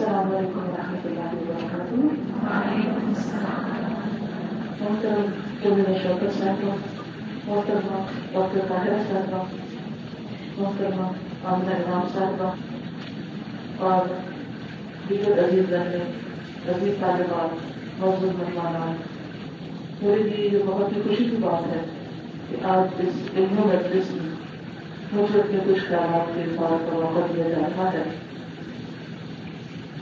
السلام علیکم ورحمۃ اللہ وبرکاتہ. محترم جنرل شوکت صاحبہ، محترمہ ڈاکٹر طاہرہ صاحبہ، محترمہ آمنہ انعام صاحبہ اور دیگر عزیز رہنے، عزیز طالبان، موجود مہمان، میرے لیے یہ بہت ہی خوشی کی بات ہے کہ آج اس علمی مجلس میں مجھے اپنے کچھ خیالات کے ساتھ کا موقع دیا جا رہا ہے.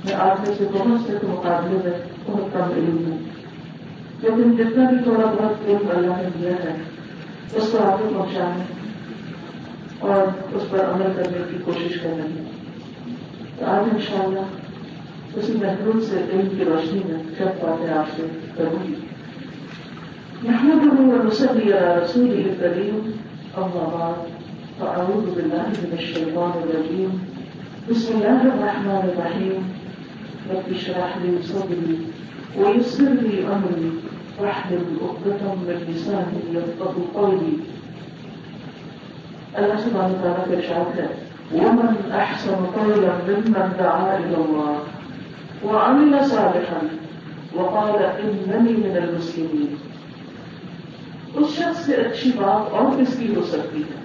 میں آپ میں سے بہت سے مقابلے میں بہت کم علم ہوں، لیکن جتنا بھی تھوڑا بہت علم اللہ نے دیا ہے اس کو آگے پہنچانے اور اس پر عمل کرنے کی کوشش کر رہی ہوں. تو آج ان شاء اللہ اسی محدود سے علم کی روشنی میں چند باتیں آپ سے کروں گی. نحمده ونصلي على رسوله الكريم، أما بعد فأعوذ بالله من الشيطان الرجيم، بسم الله الرحمن الرحيم، رب اشرح لي صدري ويسر لي أمري واحلل عقدة من لساني يفقهوا قولي. اللہ سبحانہ وتعالیٰ کا ارشاد ہے، ومن أحسن قولا ممن دعا إلى الله وعمل صالحا وقال إنني من المسلمين. اس شخص سے اچھی بات اور کس کی ہو سکتی ہے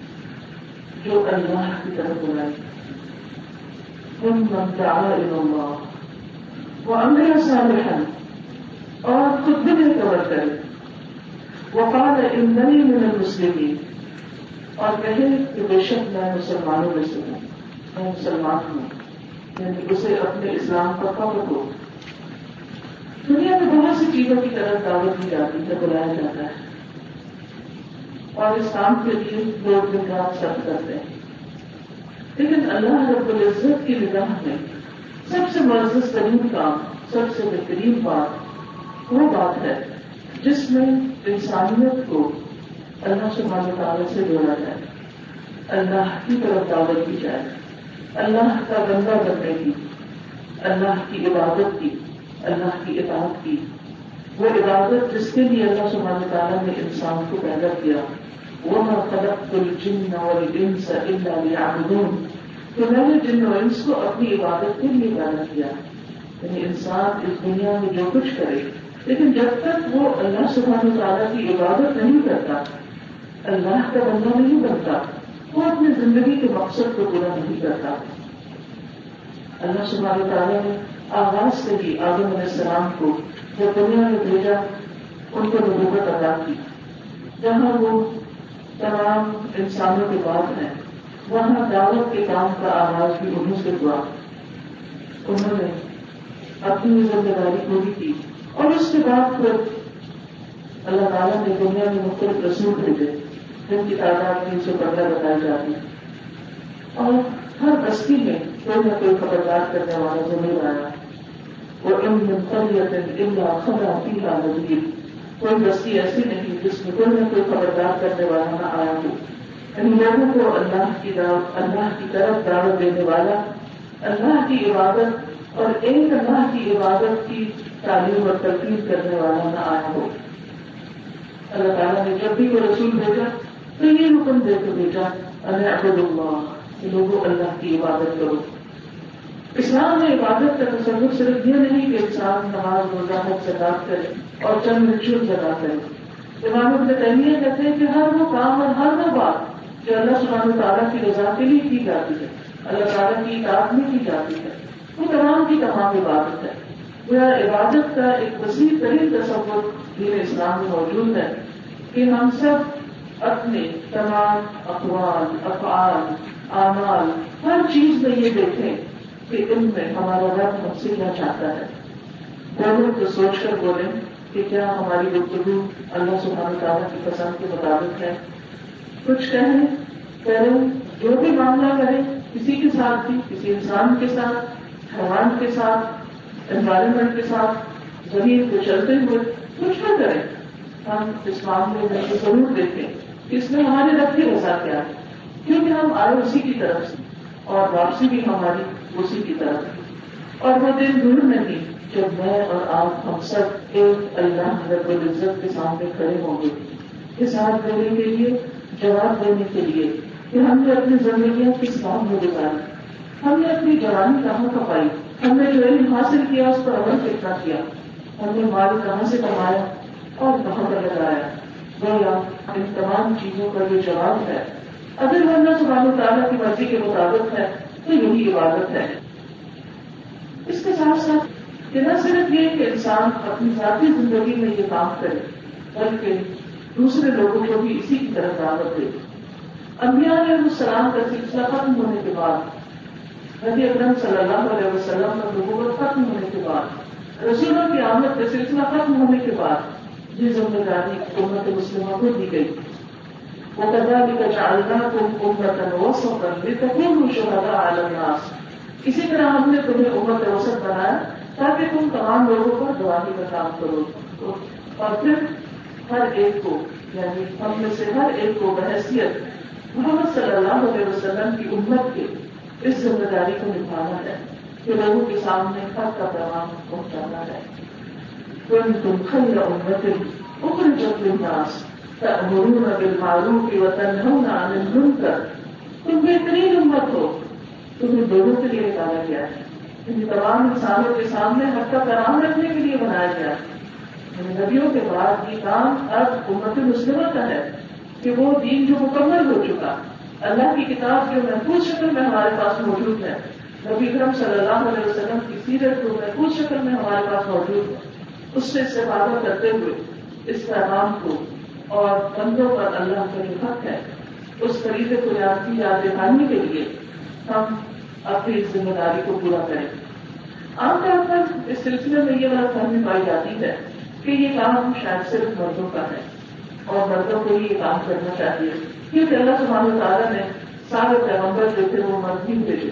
جو اللہ کی طرف بلائے، مَنْ دَعَا إِلَى اللَّهِ وَعَمِلَ صَالِحًا اور خود بھی نیکوکر کرے، وَقَالَ إِنَّنِي مِنَ الْمُسْلِمِينَ اور کہے کہ بے شک میں مسلمانوں میں سے ہوں، میں مسلمان ہوں، یعنی اسے اپنے اسلام کا فخر ہو. دنیا میں بہت سی چیزوں کی طرف دعوت دی جاتی ہے، بلایا جاتا ہے اور اس کام کے لیے لوگ دن رات سخت کرتے ہیں، لیکن اللہ رب العزت کی نگاہ میں سب سے معزز ترین کام، سب سے بہترین بات وہ بات ہے جس میں انسانیت کو اللہ سبحانہ وتعالیٰ سے جوڑا جائے، اللہ کی طرف دعوت کی جائے، اللہ کا بندہ بننے کی، اللہ کی عبادت کی، اللہ کی اطاعت کی. وہ عبادت جس کے لیے اللہ سبحانہ وتعالیٰ نے انسان کو پیدا کیا، وَمَا خَلَقْتُ الْجِنَّ وَالْإِنسَ إِلَّا لِيَعْبُدُونِ کہ میں نے جن و انس کو اپنی عبادت کے لیے پیدا کیا. یعنی انسان اس دنیا میں جو کچھ کرے، لیکن جب تک وہ اللہ سبحانہ وتعالیٰ کی عبادت نہیں کرتا، اللہ کا بندہ نہیں بنتا، وہ اپنی زندگی کے مقصد کو پورا نہیں کرتا. اللہ سبحانہ وتعالیٰ نے آغاز سے ہی آدم علیہ السلام کو جب دنیا میں بھیجا ان کو نبوت عطا کی، جہاں وہ تمام انسانوں کے بعد ہیں، وہاں دعوت کے کام کا آغاز بھی انہوں سے ہوا. انہوں نے اپنی ذمہ داری پوری کی اور اس کے بعد پھر اللہ تعالیٰ نے دنیا میں مختلف رسول بھیجے جن کی تعداد 315 بتائی جاتی ہے، اور ہر بستی میں کوئی نہ کوئی خبردار کرنے والا ضرور آیا. وَإِن مِّن قَرْيَةٍ إِلَّا خَلَا فِيهَا نَذِيرٌ کوئی بستی ایسی نہیں جس میں کوئی نہ کوئی خبردار کرنے والا نہ آیا ہو. ان لوگوں کو اللہ کی طرف دعوت دینے والا، اللہ کی عبادت اور ایک اللہ کی عبادت کی تعلیم اور تلقین کرنے والا نہ آیا ہو. اللہ تعالیٰ نے جب بھی وہ رسول بھیجا تو یہ حکم دے کے بھیجا، ان اعبدوا اللہ، لوگوں اللہ کی عبادت کرو. اسلام میں عبادت کا تصور صرف یہ نہیں کہ انسان نماز روزہ حج زکات کرے اور چند رچوئل ادا کرے. امام ابن تیمیہ کہتے ہیں کہ ہر وہ کام اور ہر وہ بات جو اللہ سبحانہ تعالیٰ کی رضا کے لیے کی جاتی ہے، اللہ تعالیٰ کی اطاعت میں کی جاتی ہے، وہ تمام کی تمام عبادت ہے. وہ عبادت کا ایک وسیع ترین تصور دین اسلام میں موجود ہے کہ ہم سب اپنے تمام اقوال، افعال، اعمال، ہر چیز میں یہ دیکھیں کہ ان میں ہمارا رب ہم سے کیا چاہتا ہے. بولیں تو سوچ کر بولیں کہ کیا ہماری گفتگو اللہ سبحانہ تعالیٰ کی پسند کے مطابق ہے. کچھ کہیں کریں، جو بھی معاملہ کریں، کسی کے ساتھ بھی، کسی انسان کے ساتھ، حیوان کے ساتھ، انوائرمنٹ کے ساتھ، زمین کو چلتے ہوئے کچھ نہ کریں، ہم اس معاملے میں ضرور دیکھیں اس میں ہمارے رب کی رضا کیا ہے، کیونکہ ہم آئے اسی کی طرف سے اور واپسی بھی ہماری اسی کی طرف. اور وہ دن دور نہیں جب میں اور آپ ہم سب ایک اللہ رب العزت کے سامنے کھڑے ہوں گے، اس ہاتھ دینے کے لیے، جواب دینے کے لیے کہ ہم نے اپنی زندگیاں کس کام میں گزاری، ہم نے اپنی جوانی کہاں کھپائی، ہم نے جو علم حاصل کیا اس پر عمل کتنا کیا, ہم نے مال کہاں سے کمایا اور کہاں پر لگایا. گویا ان تمام چیزوں کا جو جواب ہے اگر وہ اللہ سبحانہ وتعالیٰ کی مرضی کے مطابق ہے تو یہی عبادت ہے. اس کے ساتھ ساتھ کہ نہ صرف یہ کہ انسان اپنی ذاتی زندگی میں یہ کام کرے بلکہ دوسرے لوگوں کو بھی اسی کی طرف دعوت دے. انبیاء علیہ السلام کا سلسلہ ختم ہونے کے بعد, نبی اکرم صلی اللہ علیہ وسلم کا نبوت ختم ہونے کے بعد, رسولوں کی آمد کا سلسلہ ختم ہونے کے بعد یہ ذمہ داری امت مسلمہ کو دی گئی. وَكَذَلِكَ جَعَلْنَاكُمْ أُمَّةً وَسَطًا لِتَكُونُوا شُهَدَاءَ عَلَى النَّاسِ, اسی طرح ہم نے تمہیں امت وسط بنایا تاکہ تم تمام لوگوں پر گواہی کا کام کرو. اور پھر ہر ایک کو, یعنی ہم میں سے ہر ایک کو بحیثیت محمد صلی اللہ علیہ وسلم کی امت کے اس ذمہ داری کو نبھانا ہے کہ لوگوں کے سامنے حق کا پیغام پہنچانا ہے. كُنْتُمْ خَيْرَ أُمَّةٍ أُخْرِجَتْ لِلنَّاسِ تأمرون بالمعروف وتنہون عن المنکر, تم بہترین امت ہو, تمہیں لوگوں کے لیے نکالا گیا ہے, ان تمام انسانوں کے سامنے حق کا پیغام رکھنے کے لیے بنایا گیا ہے. نبیوں کے بعد یہ کام اب امت مسلمہ کا ہے کہ وہ دین جو مکمل ہو چکا, اللہ کی کتاب جو محفوظ شکل میں ہمارے پاس موجود ہے, نبی اکرم صلی اللہ علیہ وسلم کی سیرت جو محفوظ شکل میں ہمارے پاس موجود ہے, اس سے استفادہ کرتے ہوئے اس پیغام کو اور بندوں پر اللہ کا جو حق ہے اس طریقے کو یاد کی یاد دہانی کے لیے ہم اپنی ذمہ داری کو پورا کریں. عام طور پر اس سلسلے میں یہ بات ہمیں پائی جاتی ہے کہ یہ کام شاید صرف مردوں کا ہے اور مردوں کو ہی یہ کام کرنا چاہیے, کیونکہ اللہ سبحانہ وتعالیٰ نے سارے پیغمبر جو تھے وہ مرد ہی بھیجے.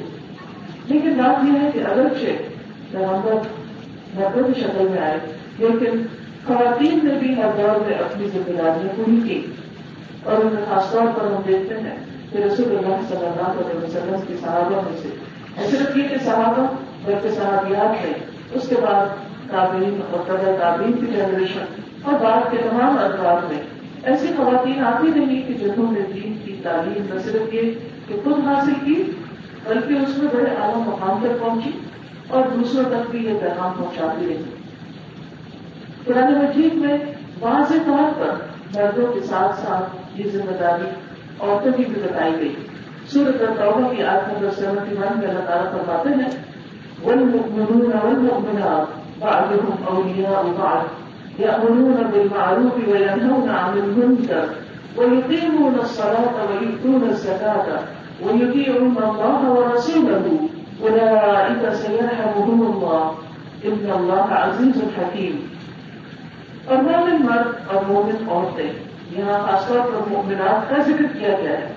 لیکن بات یہ ہے کہ اگرچہ پیغمبر مردوں کی شکل میں آئے لیکن خواتین نے بھی ہر دور میں اپنی ذمہ داریاں پوری کی, اور ان میں خاص طور پر ہم دیکھتے ہیں کہ رسول اللہ صلی اللہ علیہ وسلم کے صحابہ میں سے صرف یہ کہ صحابہ بلکہ صحابیات ہیں, اس کے بعد تابعین اور تبع تابعین کی جنریشن اور بعد کے تمام ادوار میں ایسی خواتین آتی نہیں کہ جنہوں نے دین کی تعلیم نہ صرف یہ کہ خود حاصل کی بلکہ اس میں بڑے اعلیٰ مقام تک پہنچی اور دوسروں تک بھی یہ پیغام پہنچاتی رہی. قرآن مجید میں واضح طور پر مردوں کے ساتھ ساتھ یہ ذمہ داری عورتوں کی بھی بتائی گئی. سورۃ التوبہ کی آیت نمبر 71 میں اللہ تعالیٰ فرماتے ہیں وَالْمُؤْمِنُونَ وَالْمُؤْمِنَاتُ بَعْضُهُمْ أَوْلِيَاءُ بَعْضٍ يَأْمُرُونَ بِالْمَعْرُوفِ وَيَنْهَوْنَ عَنِ الْمُنكَرِ وَيُقِيمُونَ الصَّلَاةَ وَيُؤْتُونَ الزَّكَاةَ وَيُطِيعُونَ اللَّهَ وَرَسُولَهُ أُولَٰئِكَ سَيَرْحَمُهُمُ اللَّهُ إِنَّ اللَّهَ عَزِيزٌ حَكِيمٌ. اور مومن مرد اور مومن عورتیں, یہاں خاص طور پر مومنات کا ذکر کیا گیا ہے,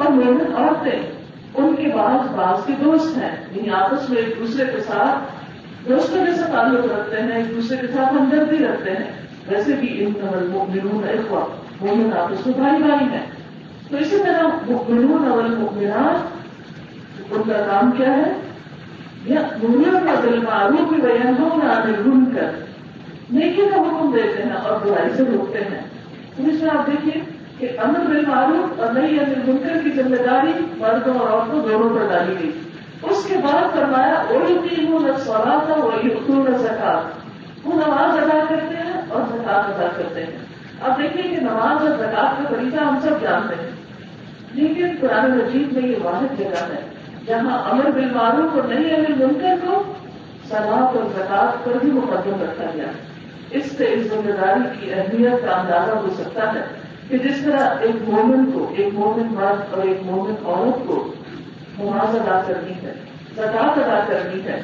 اور مومن عورتیں ان کے بعض کے دوست ہیں, یعنی آپس میں ایک دوسرے کے ساتھ دوستوں جیسا تعلق رکھتے ہیں, ایک دوسرے کے ساتھ ہمدردی رکھتے ہیں. ویسے بھی ان المؤمنون اخوہ, مومن آپس میں بھائی بھائی ہیں. تو اسی طرح مؤمنون اور المؤمنات ان کا کام کیا ہے, یا مومنوں کا بالمعروف وینہون عن المنکر, نیکی کا حکم دیتے ہیں اور برائی سے روکتے ہیں. اس میں آپ دیکھیں کہ امر بالمعروف اور نہی عن المنکر کی ذمہ داری مردوں اور عورتوں دونوں پر ڈالی گئی. اس کے بعد فرمایا وَيُقِيمُونَ الصَّلَاةَ وَيُؤْتُونَ الزَّكَاةَ, وہ نماز ادا کرتے ہیں اور زکات ادا کرتے ہیں. آپ دیکھیں کہ نماز اور زکات کا طریقہ ہم سب جانتے ہیں, لیکن قرآن مجید میں یہ واحد جگہ ہے جہاں امر بالمعروف اور نہی عن المنکر کو صلاۃ اور زکات پر بھی مقدم رکھا گیا. اس سے اس ذمہ داری کی اہمیت کا اندازہ ہو سکتا ہے کہ جس طرح ایک مومن کو, ایک مومن مرد اور ایک مومن عورت کو نماز ادا کرنی ہے, زکات ادا کرنی ہے,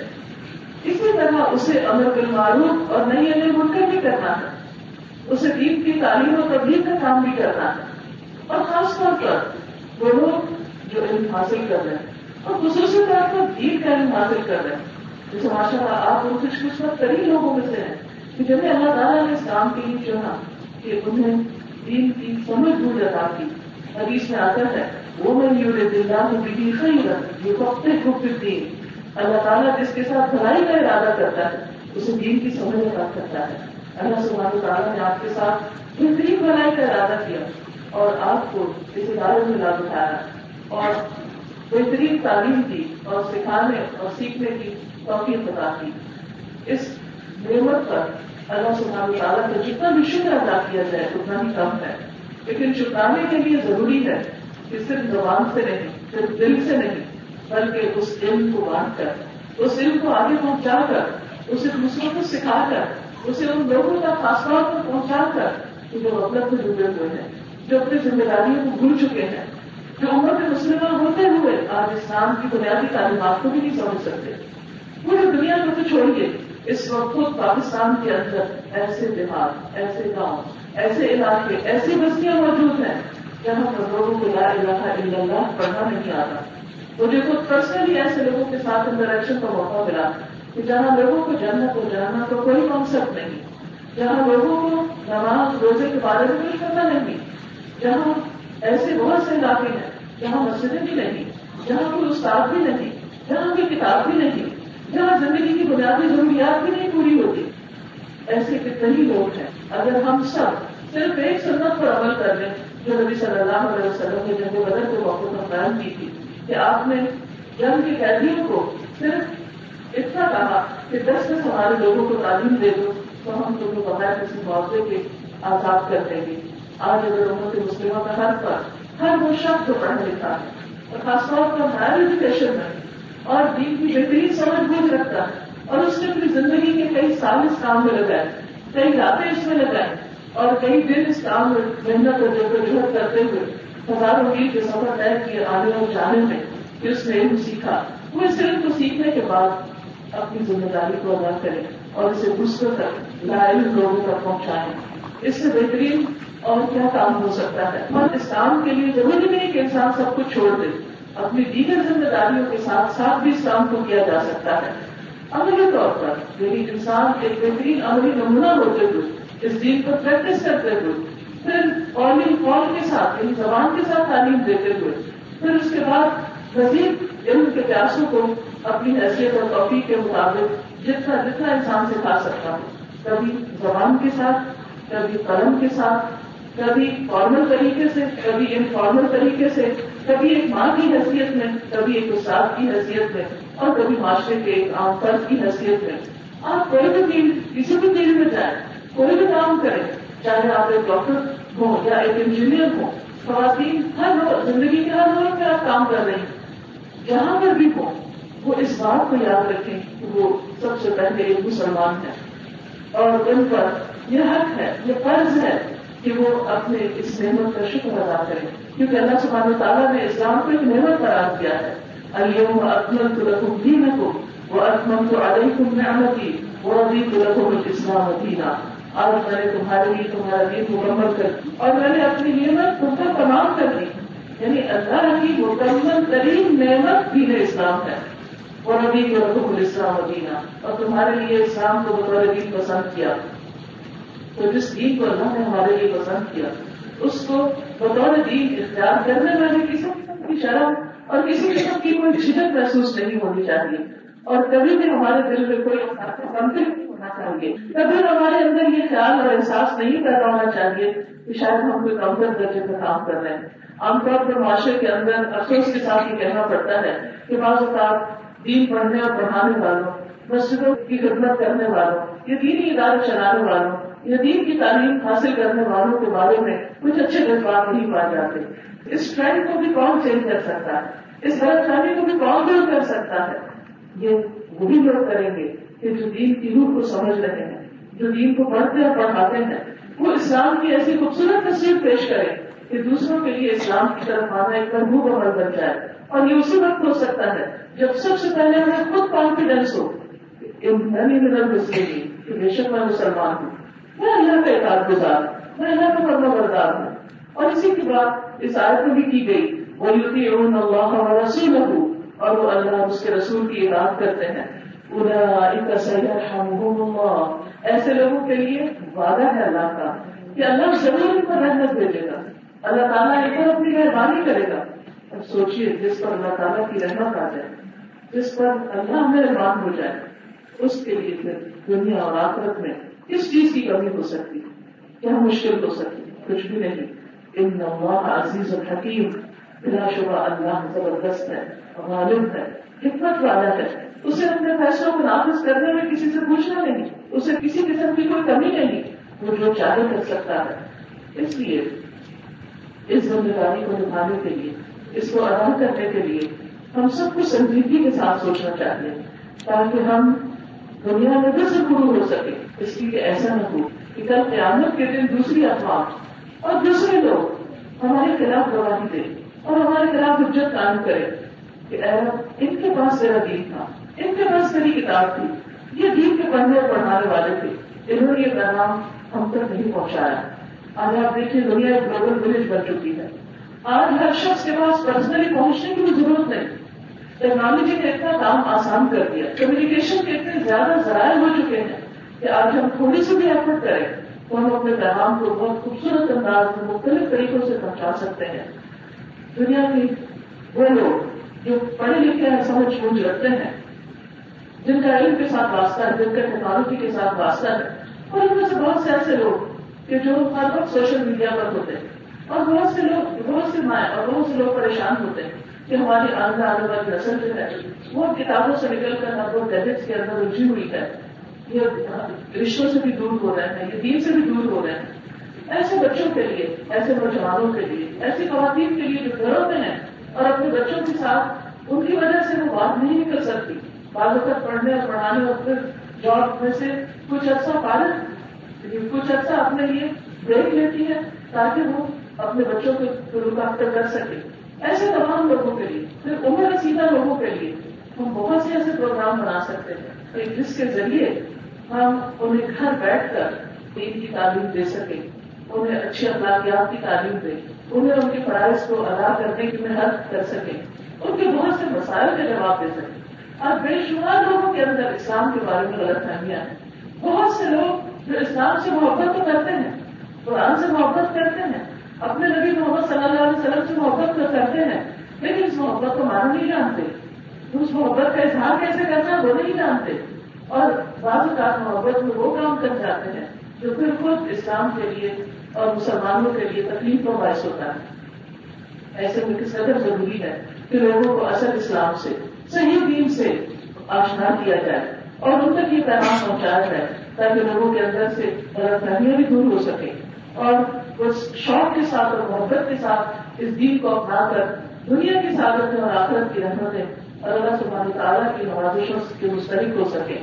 اسی طرح اسے امر بالمعروف اور نہی عن المنکر بھی کرنا ہے, اسے دین کی تعلیم و تبلیغ کا کام بھی کرنا ہے, اور خاص طور پر وہ لوگ جو علم حاصل کر رہے ہیں اور خصوصی طور پر دین کا علم حاصل کر رہے ہیں. جیسے ماشاء اللہ آپ ان کچھ کچھ وقت تری لوگوں میں سے ہیں جب اللہ تعالیٰ نے اس کام کے لیے چنا کہ انہیں دین کی سمجھ بوجھ عطا کی. حدیث میں آتا ہے وہ میں اللہ تعالیٰ جس کے ساتھ بھلائی کا ارادہ کرتا ہے اسے دین کی سمجھ عطا کرتا ہے. اللہ سبحانہ وتعالیٰ نے آپ کے ساتھ بہترین بھلائی کا ارادہ کیا اور آپ کو اس ادارے میں لا بٹھایا اور بہترین تعلیم دی اور سکھانے اور سیکھنے کی توفیق عطا کی. اس نعمت پر اللہ سبحانہ وتعالیٰ کا جتنا بھی شکر ادا کیا جائے اتنا ہی کم ہے. لیکن چکانے کے لیے ضروری ہے کہ صرف زبان سے نہیں، صرف دل سے نہیں، بلکہ اس علم کو بانٹ کر، اس علم کو آگے پہنچا کر، اسے دوسروں کو سکھا کر، اسے ان لوگوں کا خاص طور پر پہنچا کر جو مطلب سے جڑے ہوئے ہیں، جو اپنی ذمہ داریوں کو بھول چکے ہیں، جو عمر کے مسلمان ہوتے ہوئے آج اسلام کی بنیادی تعلیمات کو بھی نہیں سمجھ سکتے. پوری دنیا کو تو چھوڑیے، اس وقت خود پاکستان کے اندر ایسے دیہات، ایسے گاؤں، ایسے علاقے، ایسی بستیاں موجود ہیں جہاں پر لوگوں کو لا الہ الا اللہ پڑھنا نہیں آتا. مجھے خود پرسنلی ایسے لوگوں کے ساتھ انٹریکشن کا موقع ملا کہ جہاں لوگوں کو جنت کو جاننا تو کوئی کانسیپٹ نہیں، جہاں لوگوں کو نماز روزے کے بارے میں کچھ پتا نہیں، جہاں ایسے بہت سے علاقے ہیں جہاں مسجدیں بھی نہیں، جہاں کوئی استاد بھی نہیں، جہاں کوئی کتاب بھی نہیں، جہاں زندگی کی بنیادی ضروریات بھی نہیں پوری ہوتی. ایسے کتنے ہی لوگ ہیں. اگر ہم سب صرف ایک سنت پر عمل کر لیں جو نبی صلی اللہ علیہ وسلم نے جنگ بدر کے موقع پر بیان کی تھی کہ آپ نے جنگ کے قیدیوں کو صرف اتنا کہا کہ 10 ہمارے لوگوں کو تعلیم دے دو تو ہم تم کو بغیر کسی معاوضے کے آزاد کر دیں گے. آج اگر امت مسلمہ کا ہر فرد، ہر وہ شخص جو پڑھا لکھا ہے اور خاص طور پر ہائر ایجوکیشن میں اور دین کی بہترین سمجھ بوجھ رکھتا ہے اور اس نے اپنی زندگی کے کئی سال اس کام میں لگائے، کئی راتیں اس میں لگائے اور کئی دن اس کام میں محنت اور جدوجہد کرتے ہوئے ہزاروں میل کے سفر طے کیے آنے اور جانے میں کہ اس نے علم سیکھا، وہ اس علم کو سیکھنے کے بعد اپنی ذمہ داری کو ادا کرے اور اسے دوسروں تک، لا علم لوگوں تک پہنچائے. اس سے بہترین اور کیا کام ہو سکتا ہے؟ اور اس کام کے لیے ضروری نہیں کہ انسان سب کچھ چھوڑ دے، اپنی دیگر ذمہ داریوں کے ساتھ ساتھ بھی اس کام کو کیا جا سکتا ہے. عملی طور پر یعنی انسان ایک بہترین عملی نمونہ ہوتے ہوئے اس دین کو پریکٹس کرتے ہوئے، پھر قول کے ساتھ یعنی زبان کے ساتھ تعلیم دیتے ہوئے، پھر اس کے بعد مزید علم کے پیاسوں کو اپنی حیثیت اور توفیق کے مطابق جتنا جتنا انسان سکھا سکتا ہو، کبھی زبان کے ساتھ، کبھی قلم کے ساتھ، کبھی فارمل طریقے سے، کبھی انفارمل طریقے سے، کبھی ایک ماں کی حیثیت میں، کبھی ایک استاد کی حیثیت میں، اور کبھی معاشرے کے ایک عام فرد کی حیثیت میں. آپ کوئی بھی فیلڈ، کسی بھی فیلڈ میں جائیں، کوئی بھی کام کریں، چاہے آپ ایک ڈاکٹر ہوں یا ایک انجینئر ہوں، خواتین ہر زندگی کے ہر دور میں آپ کام کر رہی ہیں، جہاں پر بھی ہوں وہ اس بات کو یاد رکھیں کہ وہ سب سے پہلے ایک مسلمان ہے اور ان پر یہ حق ہے، یہ فرض ہے کہ وہ اپنے اس نعمت کا شکر ادا کریں، کیونکہ اللہ سبحانہ وتعالیٰ نے اسلام کو ایک نعمت قرار دیا ہے. الیوم اکملت لکم دینکم واتممت علیکم نعمتی ورضیت لکم الاسلام دینا. آج میں نے تمہارے لیے تمہارا دین مکمل کر دی اور میں نے اپنی نعمت پختہ تمام کر دی، یعنی اللہ کی مکمل ترین نعمت دین اسلام ہے. ورضیت لکم الاسلام دینا، اور تمہارے لیے اسلام کو بطور دین پسند کیا. تو جس دین کو اللہ نے ہمارے لیے پسند کیا اس کو بطور دین اختیار کرنے والے کسی قسم کی شرم اور کسی قسم کی کوئی جھجک محسوس نہیں ہونی چاہیے، اور کبھی بھی ہمارے دل میں کوئی کمتری نہیں ہونا چاہیے، کبھی ہمارے اندر یہ خیال اور احساس نہیں پیدا ہونا چاہیے کہ شاید ہم کوئی کمتر درجے کا کام کر رہے ہیں. عام طور پر معاشرے کے اندر افسوس کے ساتھ یہ کہنا پڑتا ہے کہ بعض اوقات دین پڑھنے اور پڑھانے والوں، مسجدوں کی خدمت کرنے والوں، یہ دینی ادارے چلانے والوں، دین کی تعلیم حاصل کرنے والوں کے بارے میں کچھ اچھے جذبات نہیں پائے جاتے. اس ٹرینڈ کو بھی کون چینج کر سکتا ہے؟ اس غلط فہمی کو بھی کون دور کر سکتا ہے؟ یہ وہی لوگ کریں گے کہ جو دین کی روح کو سمجھ رہے ہیں، جو دین کو پڑھتے اور پڑھاتے ہیں، وہ اسلام کی ایسی خوبصورت تصویر پیش کریں کہ دوسروں کے لیے اسلام کی طرف آنا ایک محبوب عمل بن جائے. اور یہ اسی وقت ہو سکتا ہے جب سب سے پہلے ہمیں خود کانفیڈینس ہو کہ بے شک میں مسلمان ہوں، میں اللہ کا اطاعت گزار، میں اللہ کا فرما بردار ہوں. اور اسی کے بعد اس آیت میں بھی کی گئی وَيُطِعُونَ اللَّهَ وَرَسُولَهُ، اور وہ اللہ اس کے رسول کی اطاعت کرتے ہیں. أُولَٰئِكَ سَيَرْحَمُهُمُ اللَّهُ، ایسے لوگوں کے لیے وعدہ ہے اللہ کا کہ اللہ ضرور ان پر رحمت بھیجے گا، اللہ تعالیٰ ان پر اپنی مہربانی کرے گا. اب سوچیے جس پر اللہ تعالیٰ کی رحمت آ جائے، جس پر اللہ مہربان ہو جائے، اس کے لیے پھر دنیا اور آخرت میں کس چیز کی کمی ہو سکتی، کیا مشکل ہو سکتی؟ کچھ بھی نہیں. ان اللہ عزیز الحکیم، بلا شبہ اللہ زبردست ہے، غالب ہے، حکمت والا ہے، اسے اپنے فیصلوں کو نافذ کرنے میں کسی سے پوچھنا نہیں، اسے کسی قسم کی کوئی کمی نہیں، وہ جو چاہے کر سکتا ہے. اس لیے اس ذمہ داری کو نبھانے کے لیے، اس کو ادا کرنے کے لیے ہم سب کو سنجیدگی کے ساتھ سوچنا چاہیے، تاکہ ہم دنیا میں پھر سے گرو ہو سکے. اس لیے ایسا نہ ہو کہ کل قیامت کے دن دوسری افواہ اور دوسرے لوگ ہمارے خلاف گواہی دیں اور ہمارے خلاف حجت قائم کریں کہ ان کے پاس ذرا دین تھا، ان کے پاس میری کتاب تھی، یہ دین کے پڑھنے اور پڑھانے والے تھے، انہوں نے یہ پیغام ہم تک نہیں پہنچایا. آج آپ دیکھیے دنیا ایک گلوبل ولیج بن چکی ہے. آج ہر شخص کے پاس پرسنلی پہنچنے کی بھی ضرورت نہیں. ٹیکنالوجی نے اتنا کام آسان کر دیا، کمیونیکیشن کے اتنے زیادہ ذرائع ہو چکے ہیں کہ آج ہم تھوڑی سی بھی ایفرٹ کریں تو ہم اپنے پیغام کو بہت خوبصورت انداز میں مختلف طریقوں سے پہنچا سکتے ہیں. دنیا کے وہ لوگ جو پڑھے لکھے ہیں، سمجھ بوجھ رکھتے ہیں، جن کا علم کے ساتھ واسطہ ہے، جن کا ٹیکنالوجی کے ساتھ واسطہ ہے، اور ان میں سے بہت سے ایسے لوگ کہ جو ہر وقت سوشل میڈیا پر ہوتے ہیں، اور بہت سے لوگ، بہت سے مائیں اور بہت سے لوگ پریشان ہوتے ہیں کہ ہماری آنے والی نسل جو ہے وہ کتابوں سے نکل کر ہم لوگ گیجٹس کے اندر الجھی ہوئی ہے، یہ رشتوں سے بھی دور ہو رہے ہیں، یہ دین سے بھی دور ہو رہے ہیں. ایسے بچوں کے لیے، ایسے نوجوانوں کے لیے، ایسی خواتین کے لیے جو گھروں میں ہیں اور اپنے بچوں کے ساتھ، ان کی وجہ سے وہ بات نہیں نکل سکتی. بعض اوقات پڑھنے اور پڑھانے اور پھر جاب میں سے کچھ عرصہ اپنے لیے بریک لیتی ہے تاکہ وہ اپنے بچوں کو رکاوٹ کر سکے. ایسے تمام لوگوں کے لیے، پھر عمر رسیدہ لوگوں کے لیے ہم بہت سے ایسے پروگرام بنا سکتے ہیں جس کے ذریعے ہم انہیں گھر بیٹھ کر دین کی تعلیم دے سکیں، انہیں اچھی اخلاقیات کی تعلیم دیں، انہیں ان کے فرائض کو ادا کرنے کی مدد کر سکیں، ان کے بہت سے مسائل کے جواب دے سکیں. اور بے شمار لوگوں کے اندر اسلام کے بارے میں غلط فہمیاں ہیں. بہت سے لوگ جو اسلام سے محبت تو کرتے ہیں، قرآن سے محبت کرتے ہیں، اپنے نبی محمد صلی اللہ علیہ وسلم سے محبت تو کرتے ہیں، لیکن اس محبت کو مانا نہیں جانتے، اس محبت کا اظہار کیسے کرنا وہ نہیں جانتے، اور بعض اوقات محبت میں وہ کام کر جاتے ہیں جو پھر خود اسلام کے لیے اور مسلمانوں کے لیے تکلیف کا باعث ہوتا ہے. ایسے میں کس قدر ضروری ہے کہ لوگوں کو اصل اسلام سے، صحیح دین سے آشنا کیا جائے اور ان تک یہ پیغام پہنچایا جائے تاکہ لوگوں کے اندر سے غلط فہمیاں بھی دور ہو سکیں اور وہ شوق کے ساتھ اور محبت کے ساتھ اس دین کو اپنا کر دنیا کی سعادت اور آخرت کی رحمتیں اور اللہ سبحانہ وتعالیٰ کی نوازشوں کے مستحق ہو سکیں.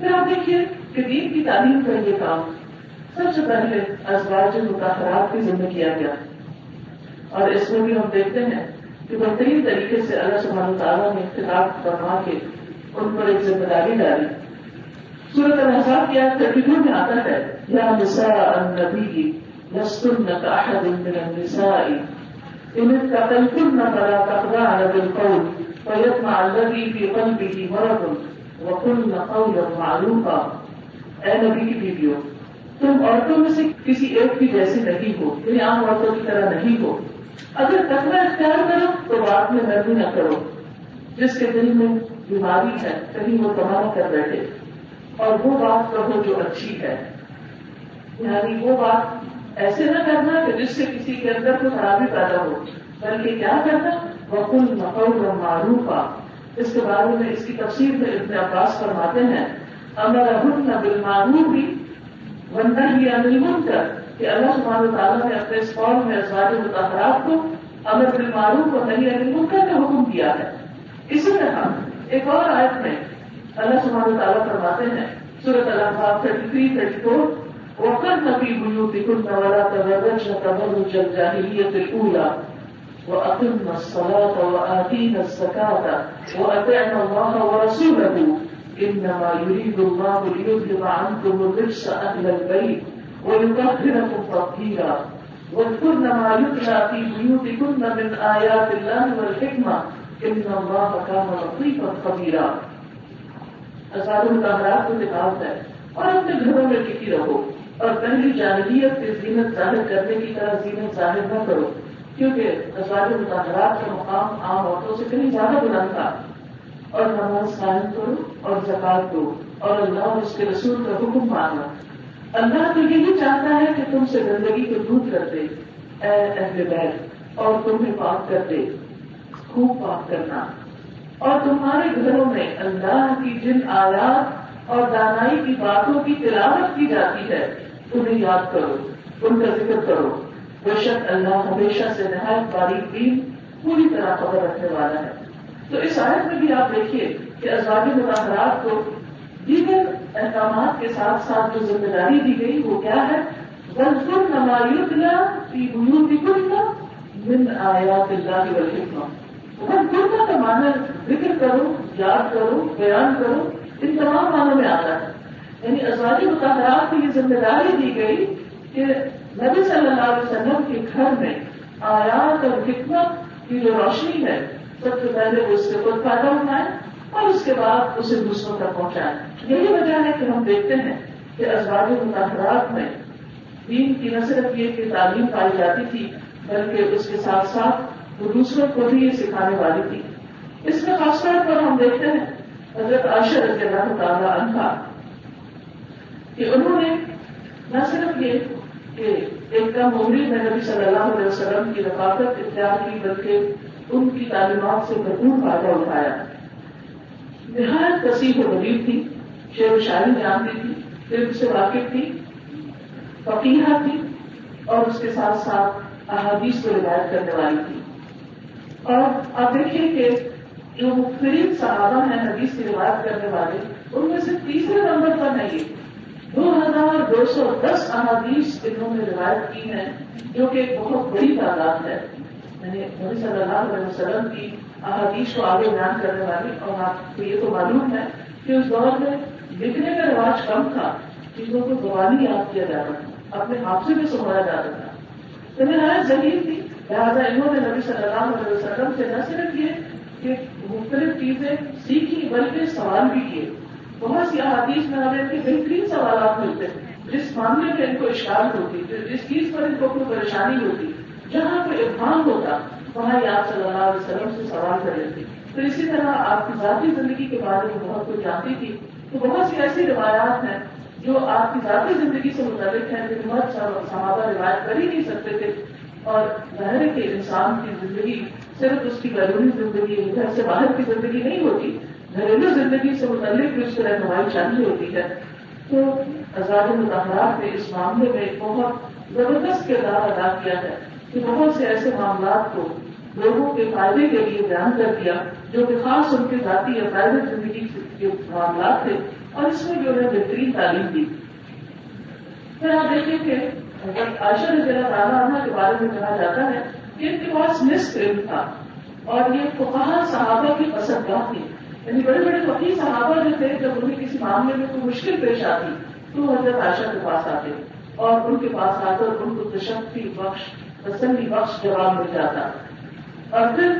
پھر آپ دیکھیے کہ دین کی تعلیم کا یہ کام سب سے پہلے ازواج مطہرات کے ذمہ کیا گیا، اور اس میں بھی ہم دیکھتے ہیں کہ بہترین طریقے سے اللہ سبحانہ وتعالیٰ نے اختلاف فرما کے ان پر ایک ذمہ داری ڈالی. سورۃ الاحزاب کی آیت 32 میں آتا ہے، یا نساء النبی لستن کأحد من النساء إن اتقیتن فلا تخضعن بالقول فیطمع الذی فی قلبہ مرض وقلن قولا معروفا. اے نبی کی بیویوں، تم عورتوں میں سے کسی ایک کی جیسی نہیں ہو، یعنی عام عورتوں کی طرح نہیں ہو. اگر تقویٰ اختیار کرو تو بات میں نرمی نہ کرو. جس کے دل میں بیماری ہے کہیں وہ تمام کر بیٹھے، اور وہ بات کہو جو اچھی ہے، یعنی وہ بات ایسے نہ کرنا کہ جس سے کسی کے اندر کوئی خرابی پیدا ہو، بلکہ کیا کرنا، وَقُلْ قَوْلًا مَعْرُوفًا. اس کے بارے میں، اس کی تفسیر میں ابن عباس فرماتے ہیں، أَمَرَهُنَّ بِالْمَعْرُوفِ وَالنَّهْيَ عَنِ الْمُنكَرِ، کہ اللہ سبحانہ وتعالیٰ نے اپنے اس قول میں ازواج مطہرات کو امر بالمعروف اور نہی عن المنکر کا حکم دیا ہے. اسی طرح ایک اور آیت میں اللہ سبحانہ وتعالیٰ فرماتے ہیں، سورۃ الاحزاب 33-34، وَقَرْنَ فِي بُيُوتِكُنَّ وَلَا تَبَرَّجْنَ تَبَرُّجَ الْجَاهِلِيَّةِ الْأُولَىٰ وَأَقِمْنَ الصَّلَاةَ وَآتِينَ الزَّكَاةَ وَأَطِعْنَ اللَّهَ وَرَسُولَهُ إِنَّمَا يُرِيدُ اللَّهُ لِيُذْهِبَ عَنكُمُ الرِّجْسَ أَهْلَ الْبَيْتِ وَيُطَهِّرَكُمْ تَطْهِيرًا. وَاذْكُرْنَ مَا يُتْلَىٰ فِي بُيُوتِكُنَّ مِنْ آيَاتِ اللَّهِ وَالْحِكْمَةِ إِنَّ اللَّهَ كَانَ لَطِيفًا خَبِيرًا. ازواج مطہرات کو خطاب ہے، اور اپنے گھروں میں ٹکی رہو اور پہلی جانبیت سے زینت ظاہر کرنے کی طرح زینت ظاہر نہ کرو، کیونکہ ازواج مطہرات کا مقام عام عورتوں سے کہیں زیادہ بلند تھا. اور نماز قائم کرو اور زکات دو اور اللہ اور اس کے رسول کا حکم مانو. اللہ تو یہی چاہتا ہے کہ تم سے گندگی کو دور کر دے اے اہل بیت، اور تمہیں پاک کر دے، خوب پاک کرنا. اور تمہارے گھروں میں اللہ کی جن آیات اور دانائی کی باتوں کی تلاوت کی جاتی ہے انہیں یاد کرو، ان کا ذکر کرو، بے شک اللہ ہمیشہ سے نہایت باریک بھی پوری طرح خبر رکھنے والا ہے۔ تو اس آیت میں بھی آپ دیکھیے کہ ازواج مطہرات کو دیگر احکامات کے ساتھ ساتھ جو ذمہ داری دی گئی وہ کیا ہے، وَاذْكُرْنَ مَا يُتْلَىٰ فِي بُيُوتِكُنَّ مِنْ آیَاتِ اللَّهِ وَالْحِکْمَةِ۔ وَاذْكُرْنَ کا معنی ذکر کرو، یاد کرو، بیان کرو، ان تمام معنوں میں آتا ہے۔ یعنی ازواج مطہرات کو یہ ذمہ داری دی گئی کہ نبی صلی اللہ علیہ وسلم کے گھر میں آیات اور حکمت کی جو روشنی ہے سب سے پہلے وہ اس سے خود فائدہ اٹھائیں اور اس کے بعد اسے دوسروں تک پہنچائیں۔ یہی وجہ ہے کہ ہم دیکھتے ہیں کہ ازواج مطہرات میں دین کی نہ صرف یہ کہ تعلیم پائی جاتی تھی بلکہ اس کے ساتھ ساتھ وہ دوسروں کو بھی یہ سکھانے والی تھی۔ اس میں خاص طور پر ہم دیکھتے ہیں حضرت عائشہ رضی اللہ تعالیٰ عنہا کہ انہوں نے نہ صرف یہ کہ ایک کم عمری میں نبی صلی اللہ علیہ وسلم کی رفاقت اختیار کی بلکہ ان کی تعلیمات سے بھرپور فائدہ اٹھایا۔ نہایت کثیر و بلیغ تھی، شعر و شاعری میں آتی تھی، پھر سے واقف تھی، فقیہ تھی اور اس کے ساتھ ساتھ احادیث کو روایت کرنے والی تھی۔ اور آپ دیکھیں کہ جو مختلف صحابہ ہیں حدیث کی روایت کرنے والے ان میں سے تیسرے نمبر پر نہیں، 2210 احادیث انہوں نے روایت کی ہیں جو کہ ایک بہت بڑی تعداد ہے۔ یعنی نبی صلی اللہ علیہ وسلم کی احادیث کو آگے بیان کرنے والی، اور آپ کو یہ تو معلوم ہے کہ اس دور میں لکھنے کا رواج کم تھا، چیزوں کو زبانی یاد کیا جاتا تھا، اپنے حافظے میں سنوایا جاتا تھا، تو نہایت ذہین تھی۔ لہٰذا انہوں نے نبی صلی اللہ علیہ وسلم سے نہ صرف یہ کہ مختلف چیزیں سیکھی بلکہ سوال بھی کیے۔ بہت سی احادیث میں ہمیں ان کے بہترین سوالات ملتے ہیں جس معاملے میں ان کو اشکال ہوتی، جس چیز پر ان کو کوئی پریشانی ہوتی، جہاں کوئی ابہام ہوتا وہاں یہ آپ صلی اللہ علیہ وسلم سے سوال کر لیتی۔ تو اسی طرح آپ کی ذاتی زندگی کے بارے میں بہت کچھ جانتی تھی۔ تو بہت سی ایسی روایات ہیں جو آپ کی ذاتی زندگی سے متعلق ہیں لیکن بہت صحابہ روایت کر ہی نہیں سکتے تھے، اور ظاہر ہے کہ انسان کی زندگی صرف اس کی گھریلو زندگی، گھر سے باہر کی زندگی نہیں ہوتی، گھریلو زندگی سے متعلق بھی اس کو رہنمائی چاہیے ہوتی ہے۔ تو ازواج مطہرات نے اس معاملے میں بہت زبردست کردار ادا کیا ہے کہ بہت سے ایسے معاملات کو لوگوں کے فائدے کے لیے بیان کر دیا جو کہ خاص ان کے ذاتی یا پرائیویٹ زندگی کے معاملات تھے، اور اس میں جو ہے بہترین تعلیم دی۔ پھر آپ دیکھیں کہ عائشہ رضی اللہ تعالیٰ عنہ کے بارے میں کہا جاتا ہے کہ ان کے پاس نصف علم تھا، اور یہ فقہاء صحابہ کی پسند گاہ تھی۔ یعنی بڑے بڑے فقیہ صحابہ جو تھے جب انہیں کسی معاملے میں کوئی مشکل پیش آتی تو حضرت عائشہ کے پاس آتے، اور ان کے پاس آ کر ان کو تشفی بخش، تسلی بخش جواب مل جاتا۔ اور پھر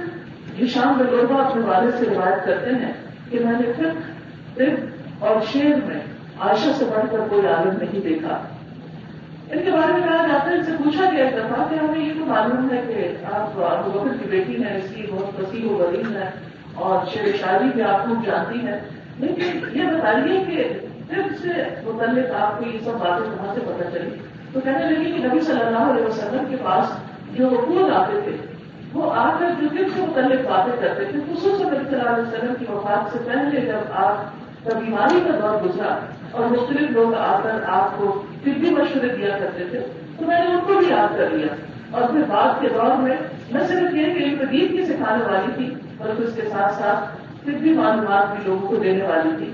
ہشام بن عروہ اپنے والد سے روایت کرتے ہیں کہ میں نے فقہ اور شعر میں عائشہ سے بڑھ کر کوئی عالم نہیں دیکھا۔ ان کے بارے میں کہا جاتا ہے، ان سے پوچھا گیا ایک دفعہ کہ ہمیں یہ تو معلوم ہے کہ آپ ابو بکر کی بیٹی ہیں، اس کی بہت وسیع و بلیغ ہیں اور شعر شاعری بھی آپ خوب جانتی ہیں، لیکن یہ بتائیے کہ فقہ سے متعلق آپ کو یہ سب باتیں کہاں سے پتہ چلی؟ تو کہنے لگی کہ نبی صلی اللہ علیہ وسلم کے پاس جو وفود آتے تھے وہ آ کر جو فقہ سے متعلق باتیں کرتے تھے، خصوصاً نبی صلی اللہ علیہ وسلم کی وفات سے پہلے جب آپ کا بیماری کا دور گزرا اور مختلف لوگ آ کر آپ کو طبی مشورے دیا کرتے تھے، تو میں نے ان کو بھی یاد کر لیا۔ اور پھر بعد کے دور میں نہ صرف یہ کہ علم دین کی سکھانے والی تھی بلکہ اس کے ساتھ ساتھ طبی معلومات بھی لوگوں کو دینے والی تھی۔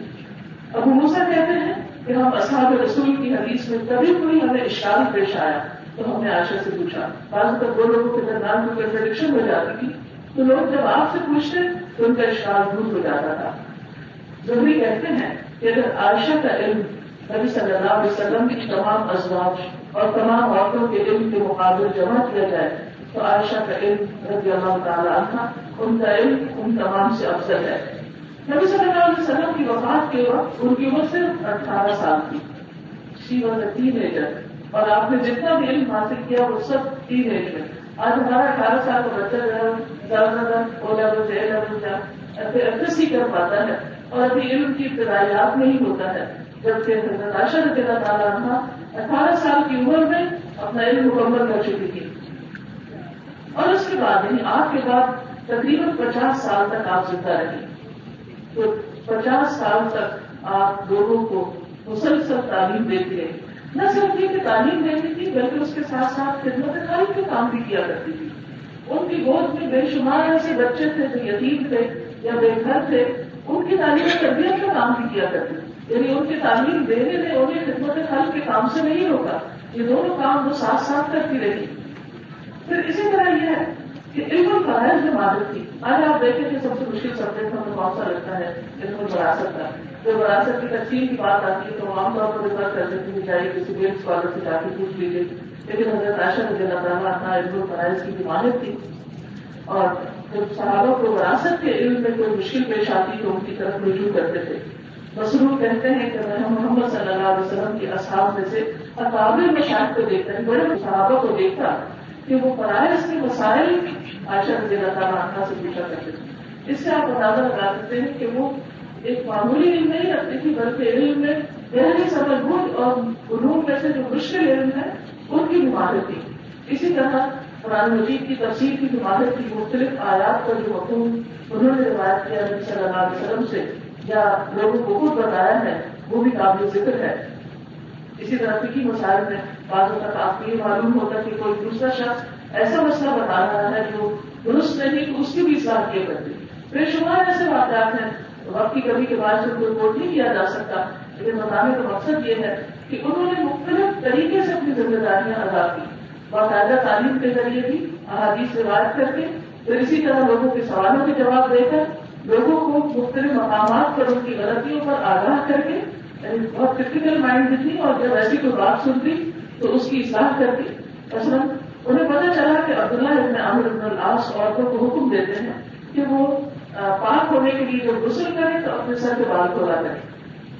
ابو موسیٰ کہتے ہیں کہ ہم اصحاب رسول کی حدیث میں کبھی کوئی ہمیں اشکال پیش آیا تو ہم نے عائشہ سے پوچھا۔ بعض تک وہ لوگوں کے درمیان میں کنٹرڈکشن ہو جاتی تھی تو لوگ جب آپ سے پوچھتے تو ان کا اشکال دور ہو جاتا تھا۔ ضروری کہتے ہیں کہ اگر عائشہ کا علم نبی صلی اللہ علیہ وسلم کی تمام ازواج اور تمام عورتوں کے علم کے مقابلے جمع کیا جائے تو عائشہ کا علم رضی اللہ تعالیٰ عنہ، ان کا علم ان تمام سے افضل ہے۔ نبی صلی اللہ علیہ وسلم کی وفات کے وقت ان کی عمر صرف 18 سال تھی، اور آپ نے جتنا بھی علم حاصل کیا وہ سب ٹین ایج میں۔ آج ہمارا 18 سال کا بچہ زیادہ کر پاتا ہے اور ابھی علم کی ابتدائیات میں ہی ہوتا ہے، جبکہ حضرت عائشہ رضی اللہ تعالیٰ عنہا 18 سال کی عمر میں اپنا علم مکمل کر چکی تھی، اور اس کے بعد یعنی آپ کے بعد تقریباً 50 سال تک آپ زندہ رہی۔ تو 50 سال تک آپ لوگوں کو مسلسل تعلیم دیتے رہے. نہ صرف یہ کہ تعلیم دیتی تھی بلکہ اس کے ساتھ ساتھ خدمت خلق کا کام بھی کیا کرتی تھی. ان کی گود میں بے شمار ایسے بچے تھے جو یتیم تھے یا بے گھر تھے, ان کی تعلیم تربیت کا کام بھی کیا کرتی تھی. یعنی ان کی تعلیم دینے میں انہیں خدمت خلق کے کام سے نہیں ہوگا, یہ دونوں کام وہ ساتھ ساتھ کرتی رہی. پھر اسی طرح یہ ہے کہ علم الفرائض میں مادت تھی. آج آپ دیکھیں کہ سب سے مشکل سبجیکٹ ہمیں کون سا لگتا ہے, علم الوراثت کا. جب وراثت کی تقسیم کی بات آتی ہے تو عام طور پر بات کر دیتی ہے چاہیے کسی بھی اسکالر سے جا کے پوچھ لیجیے, لیکن حضرت عائشہ رضی اللہ عنہا کا علم الفرائض کی مادت تھی. اور جب صحابہ کو وراثت کے علم میں کوئی مشکل پیش آتی تو ان کی طرف رجوع کرتے تھے. مسرور کہتے ہیں کہ میں محمد صلی اللہ علیہ وسلم کے اصحاب میں سے اکابر مشاہد کو دیکھتا ہے, بڑے صحابہ کو دیکھتا کہ وہ فرائض کے مسائل عائشہ رضی اللہ عنہا سے پوچھا کرتے تھے. اس سے آپ اندازہ لگا سکتے ہیں کہ وہ ایک معمولی علم نہیں رکھتی تھی بلکہ علم میں گہری سمجھ اور علوم میں سے جو مشکل علم ہے ان کی مہارت تھی. اسی طرح قرآن مجید کی تفسیر کی مہارت کی مختلف آیات پر جو مفہوم انہوں نے روایت کیا نبی صلی اللہ علیہ وسلم سے یا لوگوں کو خود بتایا ہے وہ بھی قابل ذکر ہے. اسی طرح فقہی مسائل میں بعض اوقات آپ کو یہ معلوم ہوتا کہ کوئی دوسرا شخص ایسا مسئلہ بتا رہا ہے جو درست نہیں, اس کی بھی اصلاح کیا کرتی. بے شمار ایسے واقعات ہیں وقت کی کمی کے بعد جو رپورٹ نہیں کیا جا سکتا, لیکن بتانے کا مقصد یہ ہے کہ انہوں نے مختلف طریقے سے اپنی ذمہ داریاں ادا کی, باقاعدہ تعلیم کے ذریعے بھی احادیث روایت کر کے, پھر اسی طرح لوگوں کے سوالوں کے جواب دے کر لوگوں کو مختلف مقامات پر ان کی غلطیوں پر آگاہ کر کے. بہت کرٹیکل مائنڈ تھی اور جب ایسی کوئی بات سنتی تو اس کی اصلاح کرتی. مثلا انہیں پتہ چلا کہ عبداللہ ابن عامر بن العاص عورتوں کو حکم دیتے ہیں کہ وہ پاک ہونے کے لیے جب غسل کریں تو اپنے سر کے بال کو لگائیں.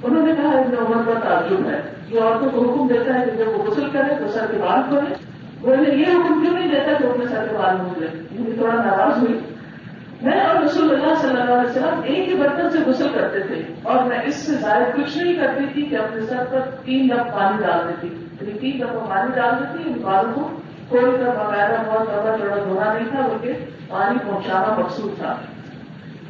انہوں نے کہا ابن عمر کا تعجب ہے, یہ عورتوں کو حکم دیتا ہے کہ جب وہ غسل کریں تو سر کے بال کھولیں, وہ انہیں یہ حکم کیوں نہیں دیتا کہ اپنے سر کے بال مونج لیں. مجھے تھوڑا ناراض ہوئی. میں اور رسول اللہ صلی اللہ علیہ وسلم ایک ہی برتن سے غسل کرتے تھے اور میں اس سے زائد کچھ نہیں کرتی تھی کہ اپنے سر پر 3 ڈب پانی ڈال دیتی, یعنی 3 ڈب پانی ڈال دیتی. ان بالوں کو کھول کر باقاعدہ بہت زیادہ جوڑا دھونا نہیں تھا بلکہ پانی پہنچانا مقصود تھا.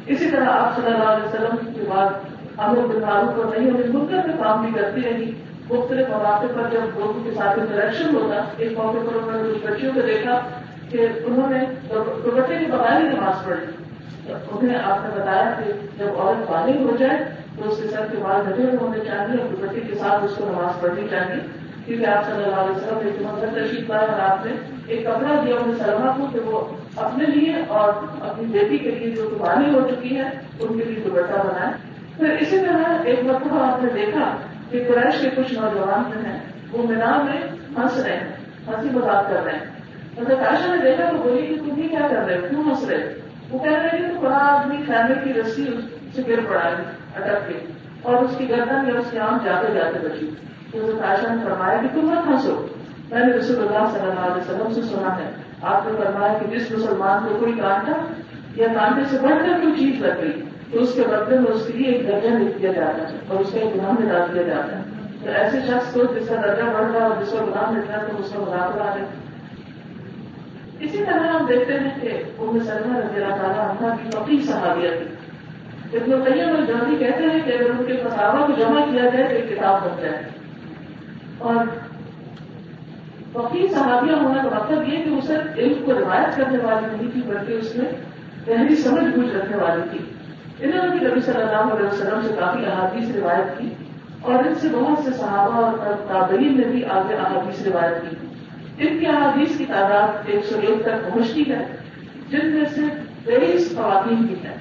اسی طرح آپ صلی اللہ علیہ وسلم کے بعد امر بالمعروف کو نہیں ہونے منکر میں کام بھی کرتی رہی. مختلف مواقع پر جب لوگوں کے ساتھ انٹریکشن ہوتا, ایک موقع پر انہوں نے کچھ بچیوں کو دیکھا کہ انہوں نے دوپٹے کے بغیر ہی نماز پڑھی. انہیں آپ نے بتایا کہ جب عورت بالغ ہو جائے تو اس کے سر کے بال ڈھکے ہوئے ہونے چاہیے اور دوپٹے کے ساتھ اس کو نماز پڑھنی چاہیے, کیونکہ آپ صلی اللہ علیہ وسلم ایک منظر تشریف لائے اور آپ نے ایک کپڑا دیا انہیں سلما کو کہ وہ اپنے لیے اور اپنی بیٹی کے لیے جو بالغ ہو چکی ہے ان کے لیے دوپٹہ بنائے. پھر اسی طرح ایک مرتبہ آپ نے دیکھا کہ قریش کے کچھ نوجوان جو ہیں وہ مینا میں ہنس رہے ہیں, ہنسی مذاق کر رہے ہیں. حضرت عائشہ نے دیکھا تو بولی کہ تم یہ کیا کر رہے ہو, کیوں ہنس رہے ہو. وہ کہہ رہے کہ بڑا آدمی خیمے کی رسی سے گر پڑا ہے اٹک کے اور اس کی گردن یا اس کی آنکھ جاتے جاتے بچی. تو حضرت عائشہ نے فرمایا کہ تم مت ہنسو, میں نے رسول اللہ صلی اللہ علیہ وسلم سے سنا ہے. آپ نے فرمایا کہ جس مسلمان کو کوئی کانٹا یا کانٹے سے بڑھ کر کوئی چیز لگ گئی تو اس کے بدلے میں اس کے لیے ایک درجہ لکھ دیا جاتا ہے اور اس کا گناہ میں ڈال دیا جاتا ہے. تو ایسے شخص کو جس کا درجہ بڑھ رہا اور جس کا گناہ مل رہا تو اس کا گناہ بڑھا دے. اسی طرح ہم دیکھتے ہیں کہ ام سلمہ رضی اللہ عنہا کی فقیہ صحابیہ تھی. ابن قیم الجوزی کہتے ہیں کہ اگر ان کے فتاویٰ کو جمع کیا جائے تو ایک کتاب بن جائے. اور فقیہ صحابیہ ہونے کا مطلب یہ کہ وہ صرف علم کو روایت کرنے والی نہیں تھی بلکہ اس میں گہری سمجھ بوجھ رکھنے والی تھی. انہوں نے نبی صلی اللہ علیہ وسلم سے کافی احادیث روایت کی اور ان سے بہت سے صحابہ اور تابعین نے بھی آگے احادیث روایت کی. ان کی احادیث کی تعداد 101 تک پہنچتی ہے, جن میں سے 23 خواتین کی ہے.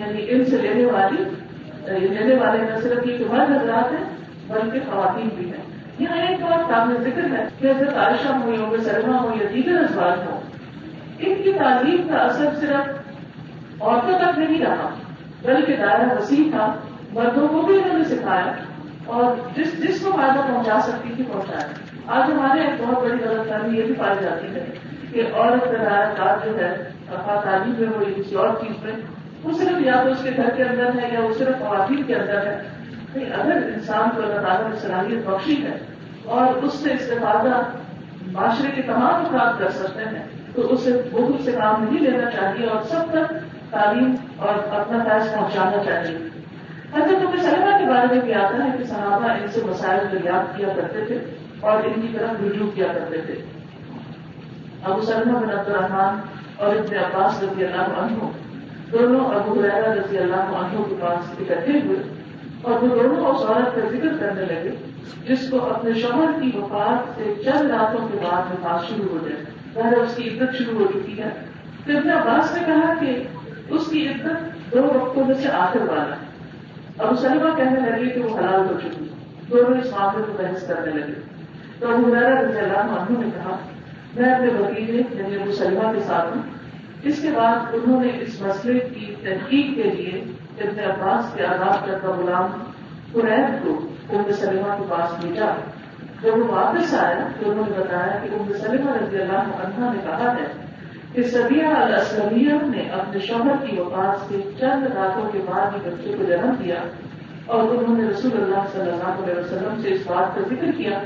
یعنی ان سے لینے والے نہ صرف یہ مرد حضرات ہیں بلکہ خواتین بھی ہیں. یہاں ایک بات قابل ذکر ہے کہ حضرت عائشہ ہوں, یوم سلمہ ہوں یا دیگر ازواج ہوں, ان کی تعلیم کا اثر صرف عورتوں تک نہیں رہا بلکہ دائرہ وسیع تھا, مردوں کو بھی انہوں نے سکھایا اور جس کو فائدہ پہنچا سکتی تھی پہنچایا. آج ہمارے ایک بہت بڑی غلط فہمی یہ بھی پائی جاتی ہے کہ عورت کا دائرہ جو ہے تعلیم میں وہ کسی اور چیز میں وہ صرف یا تو اس کے گھر کے اندر ہے یا وہ صرف خواتین کے اندر ہے. نہیں, اگر انسان کو اللہ تعالیٰ نے صلاحیت بخشی ہے اور اس سے استفادہ معاشرے کے تمام افراد کر سکتے ہیں تو اسے بہت سے کام نہیں لینا چاہیے اور سب تک تعلیم اور اپنا فیض پہنچانا چاہیے. حضرت عمر سلمہ کے بارے میں بھی آتا ہے کہ صحابہ ان سے مسائل دریافت کیا کرتے تھے اور ان کی طرف رجوع کیا کرتے تھے. ابو سلمہ بن عبد الرحمن اور ابن عباس رضی اللہ عنہ دونوں ابو ہریرہ رضی اللہ عنہ کے پاس اکٹھے ہوئے اور وہ دونوں اس عورت کا ذکر کرنے لگے جس کو اپنے شوہر کی وفات سے چند راتوں کے بعد وفات شروع ہو جائے، پہلے اس کی عدت شروع ہو چکی ہے. پھر ابن عباس نے کہا کہ اس کی عدت دو وقتوں میں سے آخر والا ہے. ابو سلمہ کہنے لگے کہ وہ حلال ہو چکی. دونوں اس معاملے کو بحث کرنے لگے تو ابو ہریرہ رضی اللہ عنہ نے کہا میں اپنے وکیل یعنی ابو سلمہ کے ساتھ ہوں. اس کے بعد انہوں نے اس مسئلے کی تحقیق کے لیے ابن عباس کے آزاد کردہ غلام قریب کو ام سلمہ کے پاس بھیجا. جب وہ واپس آیا تو انہوں نے بتایا کہ ام سلمہ رضی اللہ عنہا نے کہا ہے کہ سبیہ الاسلمیہ نے اپنے شوہر کی وفات سے چند راتوں کے بعد ہی بچے کو جنم دیا اور انہوں نے رسول اللہ صلی اللہ علیہ وسلم سے اس بات کا ذکر کیا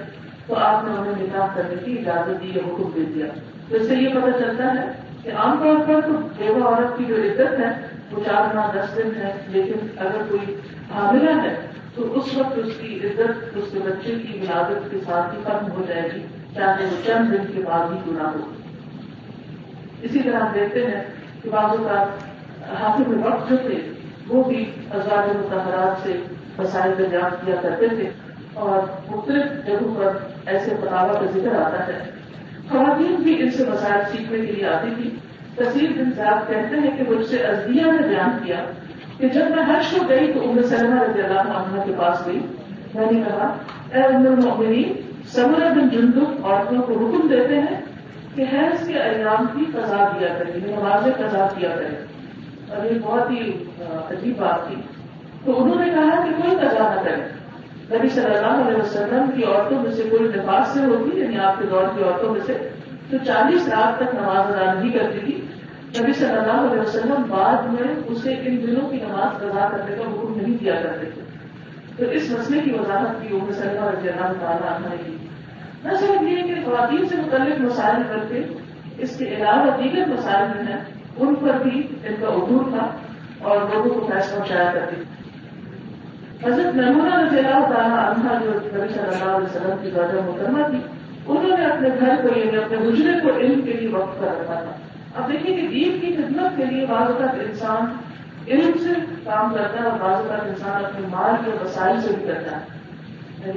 تو آپ نے انہیں نکاح کرنے کی اجازت دی یا حکم دے دیا. تو اس سے یہ پتہ چلتا ہے کہ عام طور پر تو بیوہ عورت کی جو عدت ہے وہ 4 ماہ 10 دن ہے، لیکن اگر کوئی حاملہ ہے تو اس وقت اس کی عزت اس کے بچے کی ولادت کے ساتھ ہی ختم ہو جائے گی، چاہے وہ چند دن کے بعد ہی گناہ ہو. اسی طرح ہم دیکھتے ہیں کہ بعض اوقات حافظ وقت جو تھے وہ بھی ازواج مطہرات سے مسائل دریافت کیا کرتے تھے اور مختلف جگہوں پر ایسے فتاویٰ کا ذکر آتا ہے. خواتین بھی ان سے مسائل سیکھنے کے لیے آتی تھی. کثیر بن زیاد کہتے ہیں کہ مجھ سے ازدیہ نے بیان کیا کہ جب میں حج کو گئی تو ام سلمہ رضی اللہ عنہا کے پاس گئی. میں نے کہا اے ام المؤمنین، سمرہ بن جندب عورتوں کو حکم دیتے ہیں کہ حیض کے ایام کی قضا دیا کریں، نمازیں قضا کیا کریں. اور یہ بہت ہی عجیب بات تھی. تو انہوں نے کہا کہ کوئی قضا نہ کرے. نبی صلی اللہ علیہ وسلم کی عورتوں میں سے کوئی نفاس سے ہوگی یعنی آپ کے دور کی عورتوں میں سے تو 40 رات تک نماز ادا نہیں کرتی تھی. نبی صلی اللہ علیہ وسلم بعد میں اسے ان دنوں کی نماز قضا کرنے کا حکم نہیں دیا کرتے تھے. تو اس مسئلے کی وضاحت کی ام سلمہ رضی اللہ تعالیٰ عنہا کی. نہ صرف یہ کہ خواتین سے متعلق مسائل بلکہ اس کے علاوہ دیگر مسائل میں ہیں ان پر بھی ان کا عبور تھا اور لوگوں کو فیض پہنچایا کرتی. حضرت میمونہ رضی اللہ تعالیٰ عنہا جو نبی صلی اللہ علیہ وسلم کی زوجہ محترمہ تھی، انہوں نے اپنے گھر کو یعنی اپنے حجرے کو علم کے لیے وقف کر رکھا تھا. اب دیکھیں کہ دین کی خدمت کے لیے بعض اوقات انسان علم سے کام کرتا ہے اور بعض اوقات انسان اپنے مال کے وسائل سے بھی کرتا ہے.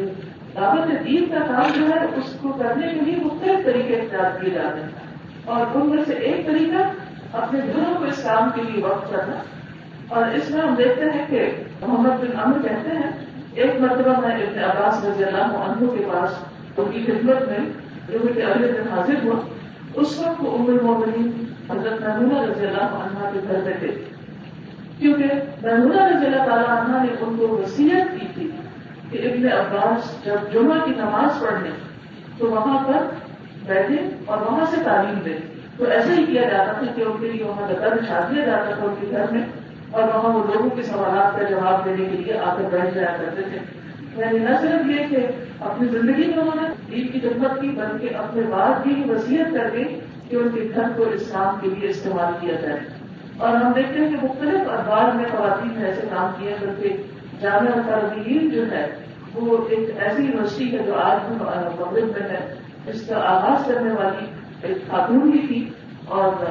دعوت دین کا کام جو ہے اس کو کرنے کے لیے مختلف طریقے اختیار کیے جاتے ہیں اور ان میں سے ایک طریقہ اپنے گھروں کو اس کام کے لیے وقف کرنا. اور اس میں ہم دیکھتے ہیں کہ محمد بن عمرو کہتے ہیں ایک مرتبہ میں ابن عباس رضی اللہ عنہ کے پاس ان کی خدمت میں جو کہ اگلے دن حاضر ہوا. اس وقت وہ ام المؤمنین حضرت میمونہ رضی اللہ عنہا کے گھر میں تھے کیونکہ میمونہ رضی اللہ تعالیٰ عنہا نے ان کو وصیت کی تھی کہ ابن عباس جب جمعہ کی نماز پڑھ لیں تو وہاں پر بیٹھے اور وہاں سے تعلیم دیں. تو ایسا ہی کیا جاتا تھا کہ ان کے لیے وہاں گدا بچھا دیا جاتا تھا ان کے گھر میں اور وہاں وہ لوگوں کے سوالات کا جواب دینے کے لیے آ کر بیٹھ جایا کرتے تھے. یعنی نہ صرف یہ کہ اپنی زندگی میں انہوں نے دین کی خدمت کی بلکہ اپنے بعد کی وصیت کر کے کہ ان کے گھر کو اسلام کے لیے استعمال کیا جائے. اور ہم دیکھتے ہیں کہ مختلف ادوار میں خواتین نے ایسے کام کیے بلکہ جامعہ الطالبین جو ہے وہ ایک ایسی یونیورسٹی ہے جو آج مغرب میں ہے. اس کا آغاز کرنے والی ایک خاتون بھی تھی اور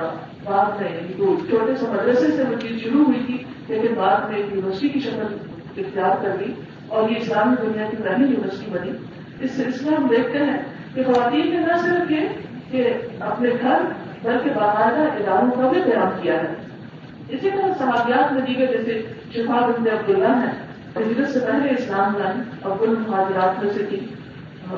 بعد میں جو چھوٹے سے مدرسے سے وہ چیز شروع ہوئی تھی لیکن بعد میں ایک یونیورسٹی کی شکل اختیار کر لی اور یہ اسلامی دنیا کی پہلی یونیورسٹی بنی. اس سلسلے میں ہم دیکھتے ہیں کہ خواتین نے نہ صرف یہ کہ اپنے گھر بلکہ باقاعدہ اداروں کا بھی قیام کیا ہے. اسی طرح صحابیات میں دیگر جیسے شفاء بنت عبداللہ ہیں، ہجرت سے پہلے اسلام لائیں اور کل مہاجرات میں سے تھی.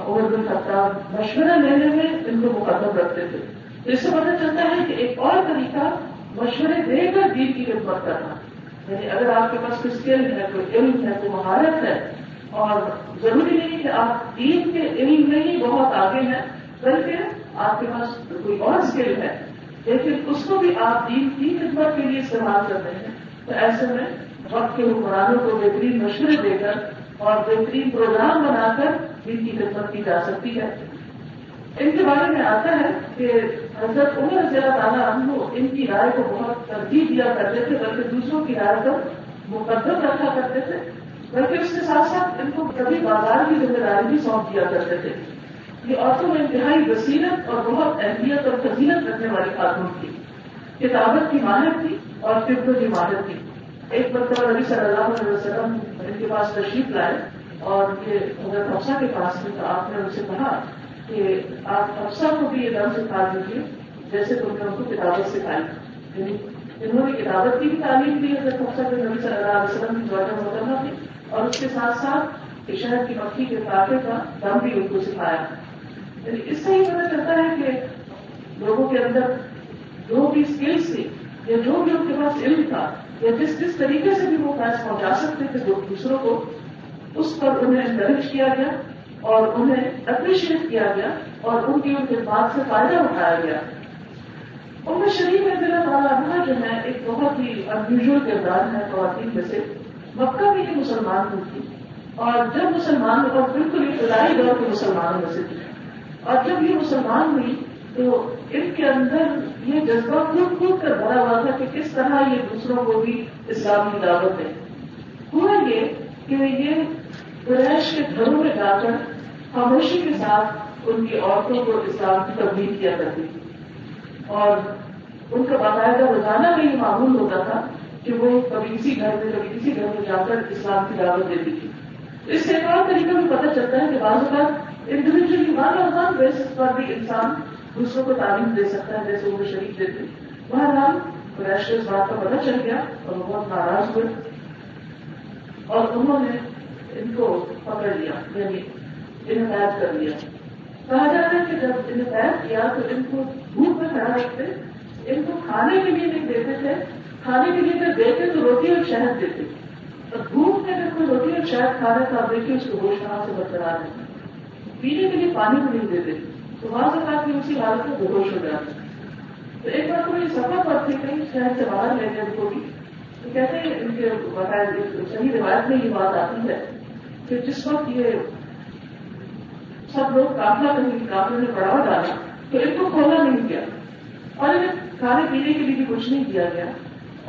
عمر بن خطاب مشورہ لینے میں ان کو مقدم رکھتے تھے. تو اس سے پتہ چلتا ہے کہ ایک اور طریقہ مشورے دے کر دین کی خدمت کرنا. یعنی اگر آپ کے پاس کوئی اسکل ہے، کوئی علم ہے، کوئی مہارت ہے اور ضروری نہیں کہ آپ دین کے علم میں ہی بہت آگے ہیں بلکہ آپ کے پاس کوئی اور اسکل ہے لیکن اس کو بھی آپ دین کی خدمت کے لیے استعمال کر رہے ہیں تو ایسے میں وقت کے حکمرانوں کو بہترین مشورے دے کر اور بہترین پروگرام بنا کر دین کی خدمت کی جا سکتی ہے. ان کے بارے میں آتا ہے کہ حضرت عمر رضی اللہ تعالیٰ عنہ ان کی رائے کو بہت ترجیح دیا کرتے تھے بلکہ دوسروں کی رائے پر مقدم رکھا کرتے تھے، بلکہ اس کے ساتھ ساتھ ان کو کبھی بازار کی ذمہ داری بھی سونپ دیا کرتے تھے. یہ عورتوں میں انتہائی بصیرت اور بہت اہمیت اور فضیلت رکھنے والی خاتون تھی، کتابت کی ماہر تھی اور فقہ کی ماہر تھی. ایک مرتبہ نبی صلی اللہ علیہ وسلم ان کے پاس تشریف لائے اور حضرت حفصہ کے پاس تھی، تو آپ نے ان سے کہا کہ آپ حفصہ کو بھی یہ دم سکھا دیجیے جیسے تم نے ان کو کتابت سکھائی. یعنی انہوں نے کتابت کی بھی تعلیم دی حضرت حفصہ کے نبی صلی اللہ علیہ وسلم کی زوجہ محترمہ تھی، اور اس کے ساتھ ساتھ شہد کی مکھی کے پراٹھے کا دم بھی ان کو سکھایا. یعنی اس سے ہی پتہ چلتا ہے کہ لوگوں کے اندر جو بھی اسکلس تھی یا جو بھی ان کے پاس علم تھا یا جس جس طریقے سے بھی وہ فائدہ پہنچا سکتے تھے دوسروں کو، اس پر انہیں انکریج کیا گیا اور انہیں اپریشیٹ کیا گیا اور ان کی ان کے بات سے فائدہ اٹھایا گیا. ان شریف میں ضلع والا جو ہے ایک بہت ہی انیوژل کردار ہے خواتین میں سے. مکہ بھی مسلمان ہوئی تھی اور جب مسلمان اور بالکل ابتدائی دور کے مسلمانوں میں سے تھی، اور جب یہ مسلمان ہوئی تو ان کے اندر یہ جذبہ خود خود کر بھرا ہوا تھا کہ کس طرح یہ دوسروں کو بھی اسلام کی دعوت ہے. ہوا یہ کہ یہ قریش کے گھروں میں جا کر خاموشی کے ساتھ ان کی عورتوں کو اسلام کی تبلیغ کیا کرتی تھی، اور ان کا باقاعدہ روزانہ میں یہ معمول ہوتا تھا کہ وہ کبھی کسی گھر میں کبھی کسی گھر میں جا کر اسلام کی دعوت دیتی تھی. اس سے ایک اور طریقہ بھی پتہ چلتا ہے کہ بعض اوقات انڈیویجل ایمان اوقات بیسس پر بھی انسان دوسروں کو تعلیم دے سکتا ہے جیسے وہ شریف دیتے. بہرحال قریش کو اس بات کا پتہ چل گیا اور وہ بہت ناراض ہوئے اور انہوں نے ان کو پکڑ لیا، یعنی انہیں قید کر لیا. کہا جاتا ہے کہ جب انہیں قید کیا تو ان کو بھوک میں کھڑا رکھتے، ان کو کھانے کے لیے نہیں دیتے تھے، کھانے کے لیے اگر دیتے تو روٹی اور شہد دیتے، اور بھوک میں اگر کوئی روٹی اور شہد کھا رہے تو آپ دیکھیے اس کو ہوش کہاں سے برقرار ہے. پینے کے لیے پانی بھی نہیں دیتے، تو وہاں سے کہا کہ اسی حالت میں بے ہوش ہو جاتا. تو ایک بار کوئی سفر پر تھی، کہیں شہر سے باہر لے گئے ان کو بھی، تو کہتے ہیں ان کے صحیح روایت میں یہ بات آتی ہے کہ جس وقت یہ سب لوگ قافلہ کہیں قافلے میں پڑاؤ ڈالا تو ان کو کھولا نہیں گیا اور انہیں کھانے پینے کے لیے بھی کچھ نہیں دیا گیا،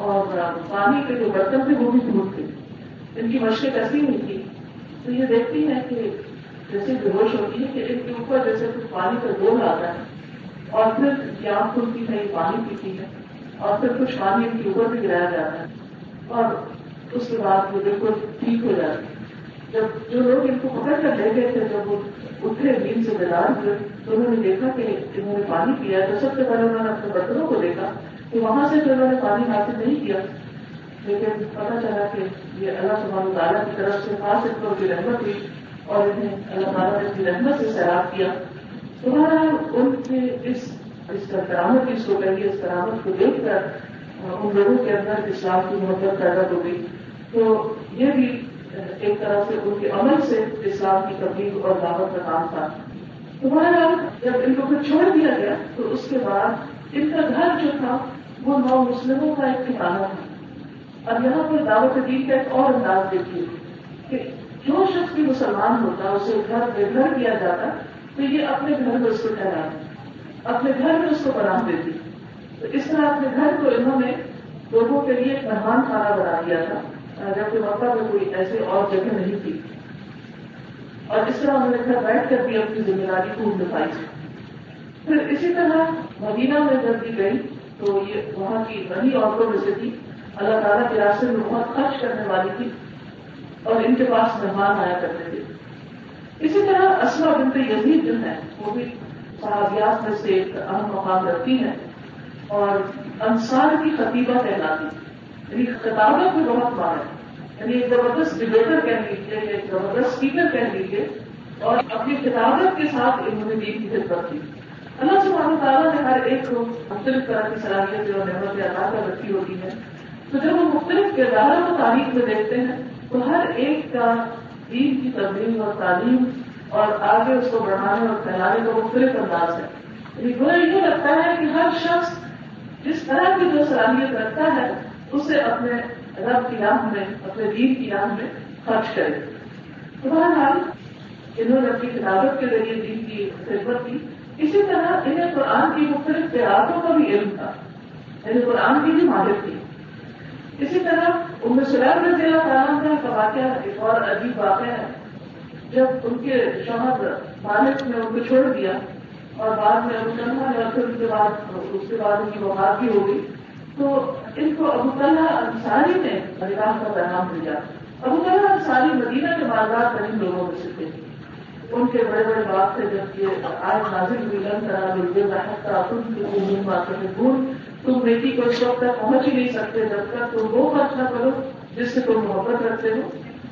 اور پانی کے جو برتن تھے وہ بھی دھوپ تھے. ان کی مشقیں ایسی ہوئی تھی تو یہ دیکھتی ہیں کہ جیسے بے ہوش ہوتی ہے کہ ان کے اوپر جیسے کچھ پانی کا گول آتا ہے اور پھر یہ آنکھ کھلتی ہے، یہ پانی پیتی ہے اور پھر کچھ پانی ان کے اوپر بھی گرایا جاتا ہے اور اس کے بعد وہ بالکل ٹھیک ہو جاتی ہے. جب جو لوگ ان کو پکڑ کر لے گئے تھے جب وہ اٹھے نیند سے بیدار ہوئے تو انہوں نے دیکھا کہ انہوں نے پانی پیا تو سب سے پہلے انہوں نے اپنے برتنوں کو دیکھا تو وہاں سے تو انہوں نے پانی حاصل نہیں کیا، لیکن پتا چلا کہ یہ اللہ سبحانہ وتعالیٰ کی طرف سے خاص ان کو رحمت ہوئی اور انہیں اللہ تعالیٰ نے کی رحمت سے سیراب کیا. تمہارا ان کے اس کرامت اس کو کہیے اس کرامت کو دیکھ کر ان لوگوں کے اندر اسلام کی محبت پیدا ہو گئی. تو یہ بھی ایک طرح سے ان کے عمل سے اسلام کی تبلیغ اور دعوت کا کام تھا. تمہارا جب ان کو پھر چھوڑ دیا گیا تو اس کے بعد ان کا گھر جو تھا وہ نو مسلموں کا ایک ٹھکانا تھا. اور یہاں پر دعوت دین کا ایک اور انداز دیکھیے کہ جو شخص بھی مسلمان ہوتا اسے گھر بے گھر کیا جاتا تو یہ اپنے گھر میں اس کو ٹھہراتی، اپنے گھر میں اس کو بنا دیتی. تو اس طرح اپنے گھر کو انہوں نے لوگوں کے لیے ایک مہمان خانہ بنا دیا تھا، جبکہ مکہ میں کوئی ایسے اور جگہ نہیں تھی. اور اس طرح انہوں نے گھر بیٹھ کر بھی اپنی ذمہ داری خوب نبھائی. پھر اسی طرح مدینہ میں جب بھی گئی تو یہ وہاں کی بڑی عورتوں میں سے تھی، اللہ تعالیٰ کے راستے میں بہت خرچ کرنے والی تھی اور ان کے پاس مہمان آیا کرتے تھے. اسی طرح اسما بنت یزید جو ہیں وہ بھی صحابیات میں سے ایک اہم مقام رکھتی ہیں اور انصار کی خطیبہ کہلاتی، یعنی خطابت میں بہت ماہر ہے، یعنی ایک زبردست ڈبیٹر کہہ لیجیے، ایک زبردست اسپیکر کہہ لیجیے، اور اپنی خطابت کے ساتھ انہوں نے دین کی خدمت کی. اللہ سبحانہ تعالیٰ نے ہر ایک کو مختلف طرح کی صلاحیتیں اور نعمتیں عطا کر رکھی ہوتی ہیں، تو جب وہ مختلف کرداروں کو تاریخ میں دیکھتے ہیں تو ہر ایک کا دین کی تبلیغ اور تعلیم اور آگے اس کو بڑھانے اور پھیلانے کا مختلف انداز ہے. یعنی وہ یہ لگتا ہے کہ ہر شخص جس طرح کی جو صلاحیت رکھتا ہے اسے اپنے رب کی راہ میں، اپنے دین کی راہ میں خرچ کرے. تو بہرحال انہوں نے اپنی کتابت کے ذریعے دین کی خدمت کی. اسی طرح انہیں قرآن کی مختلف قراءتوں کا بھی علم تھا، یعنی قرآن کی بھی ماہر تھی. اسی طرح ام سلیم رضی اللہ تعالیٰ کا واقعہ ایک اور عجیب واقعہ ہے. جب ان کے شوہر مالک نے ان کو چھوڑ دیا اور بعد میں ان کی وفات بھی ہو گئی تو ان کو ابو طلحہ انصاری نے نکاح کا پیغام بھیجا. ابو طلحہ انصاری مدینہ کے بازار قریب لوگوں میں سے تھے. ان کے بڑے بڑے باپ تھے. جب یہ آج نازل ہوئی تم بیٹی کو اس وقت تک پہنچ ہی نہیں سکتے جب تک تم وہ خرچ نہ کرو جس سے تم محبت کرتے ہو.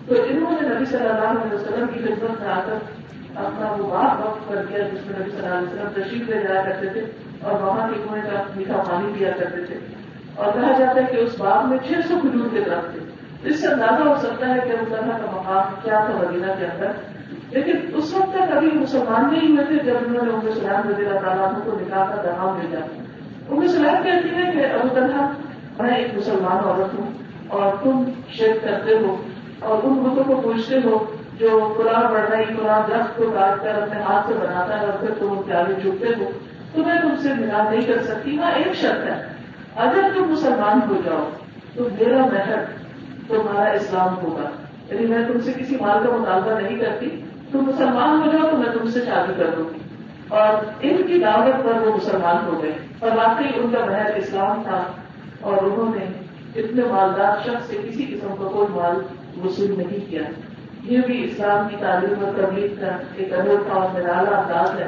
تو انہوں نے نبی صلی اللہ علیہ وسلم کی خدمت میں آ کر اپنا وہ باپ وقت کر دیا جس میں نبی صلی اللہ علیہ وسلم تشریف لے جایا کرتے تھے اور وہاں کے کنویں کا میٹھا پانی پیا کرتے تھے. اور کہا جاتا ہے کہ اس باغ میں 600 کھجور کے درخت تھے. اس سے اندازہ ہو سکتا ہے کہ اس طرح کا مقام کیا تھا مدینہ کے اندر. لیکن اس وقت تک ابھی مسلمان نہیں ہوئے تھے جب انہوں نے ام سلیم رضی اللہ تعالیٰ کو نکاح کا پیغام بھیجا. ام سلیم کہتی ہے کہ ابو طلحہ میں ایک مسلمان عورت ہوں اور تم شرک کرتے ہو اور ان بتوں کو پوچھتے ہو جو قرآن بڑھنا ہی قرآن درخت کو کاٹ کر اپنے ہاتھ سے بناتا ہے اور پھر تم ان کے آگے جھکتے ہو. تو میں تم سے نکاح نہیں کر سکتی. ہاں ایک شرط ہے, اگر تم مسلمان ہو جاؤ تو میرا مہر تمہارا اسلام ہوگا, یعنی میں تم سے کسی مال کا مطالبہ نہیں کرتی. تم مسلمان ہو جاؤ تو میں تم سے شادی کر دوں گی. اور ان کی دعوت پر وہ مسلمان ہو گئے اور واقعی ان کا مہر اسلام تھا اور انہوں نے اتنے مالدار شخص سے کسی قسم کا کوئی مال وصول نہیں کیا. یہ بھی اسلام کی تعلیم اور تبلیغ کا ایک انوکھا اور نرالا انداز ہے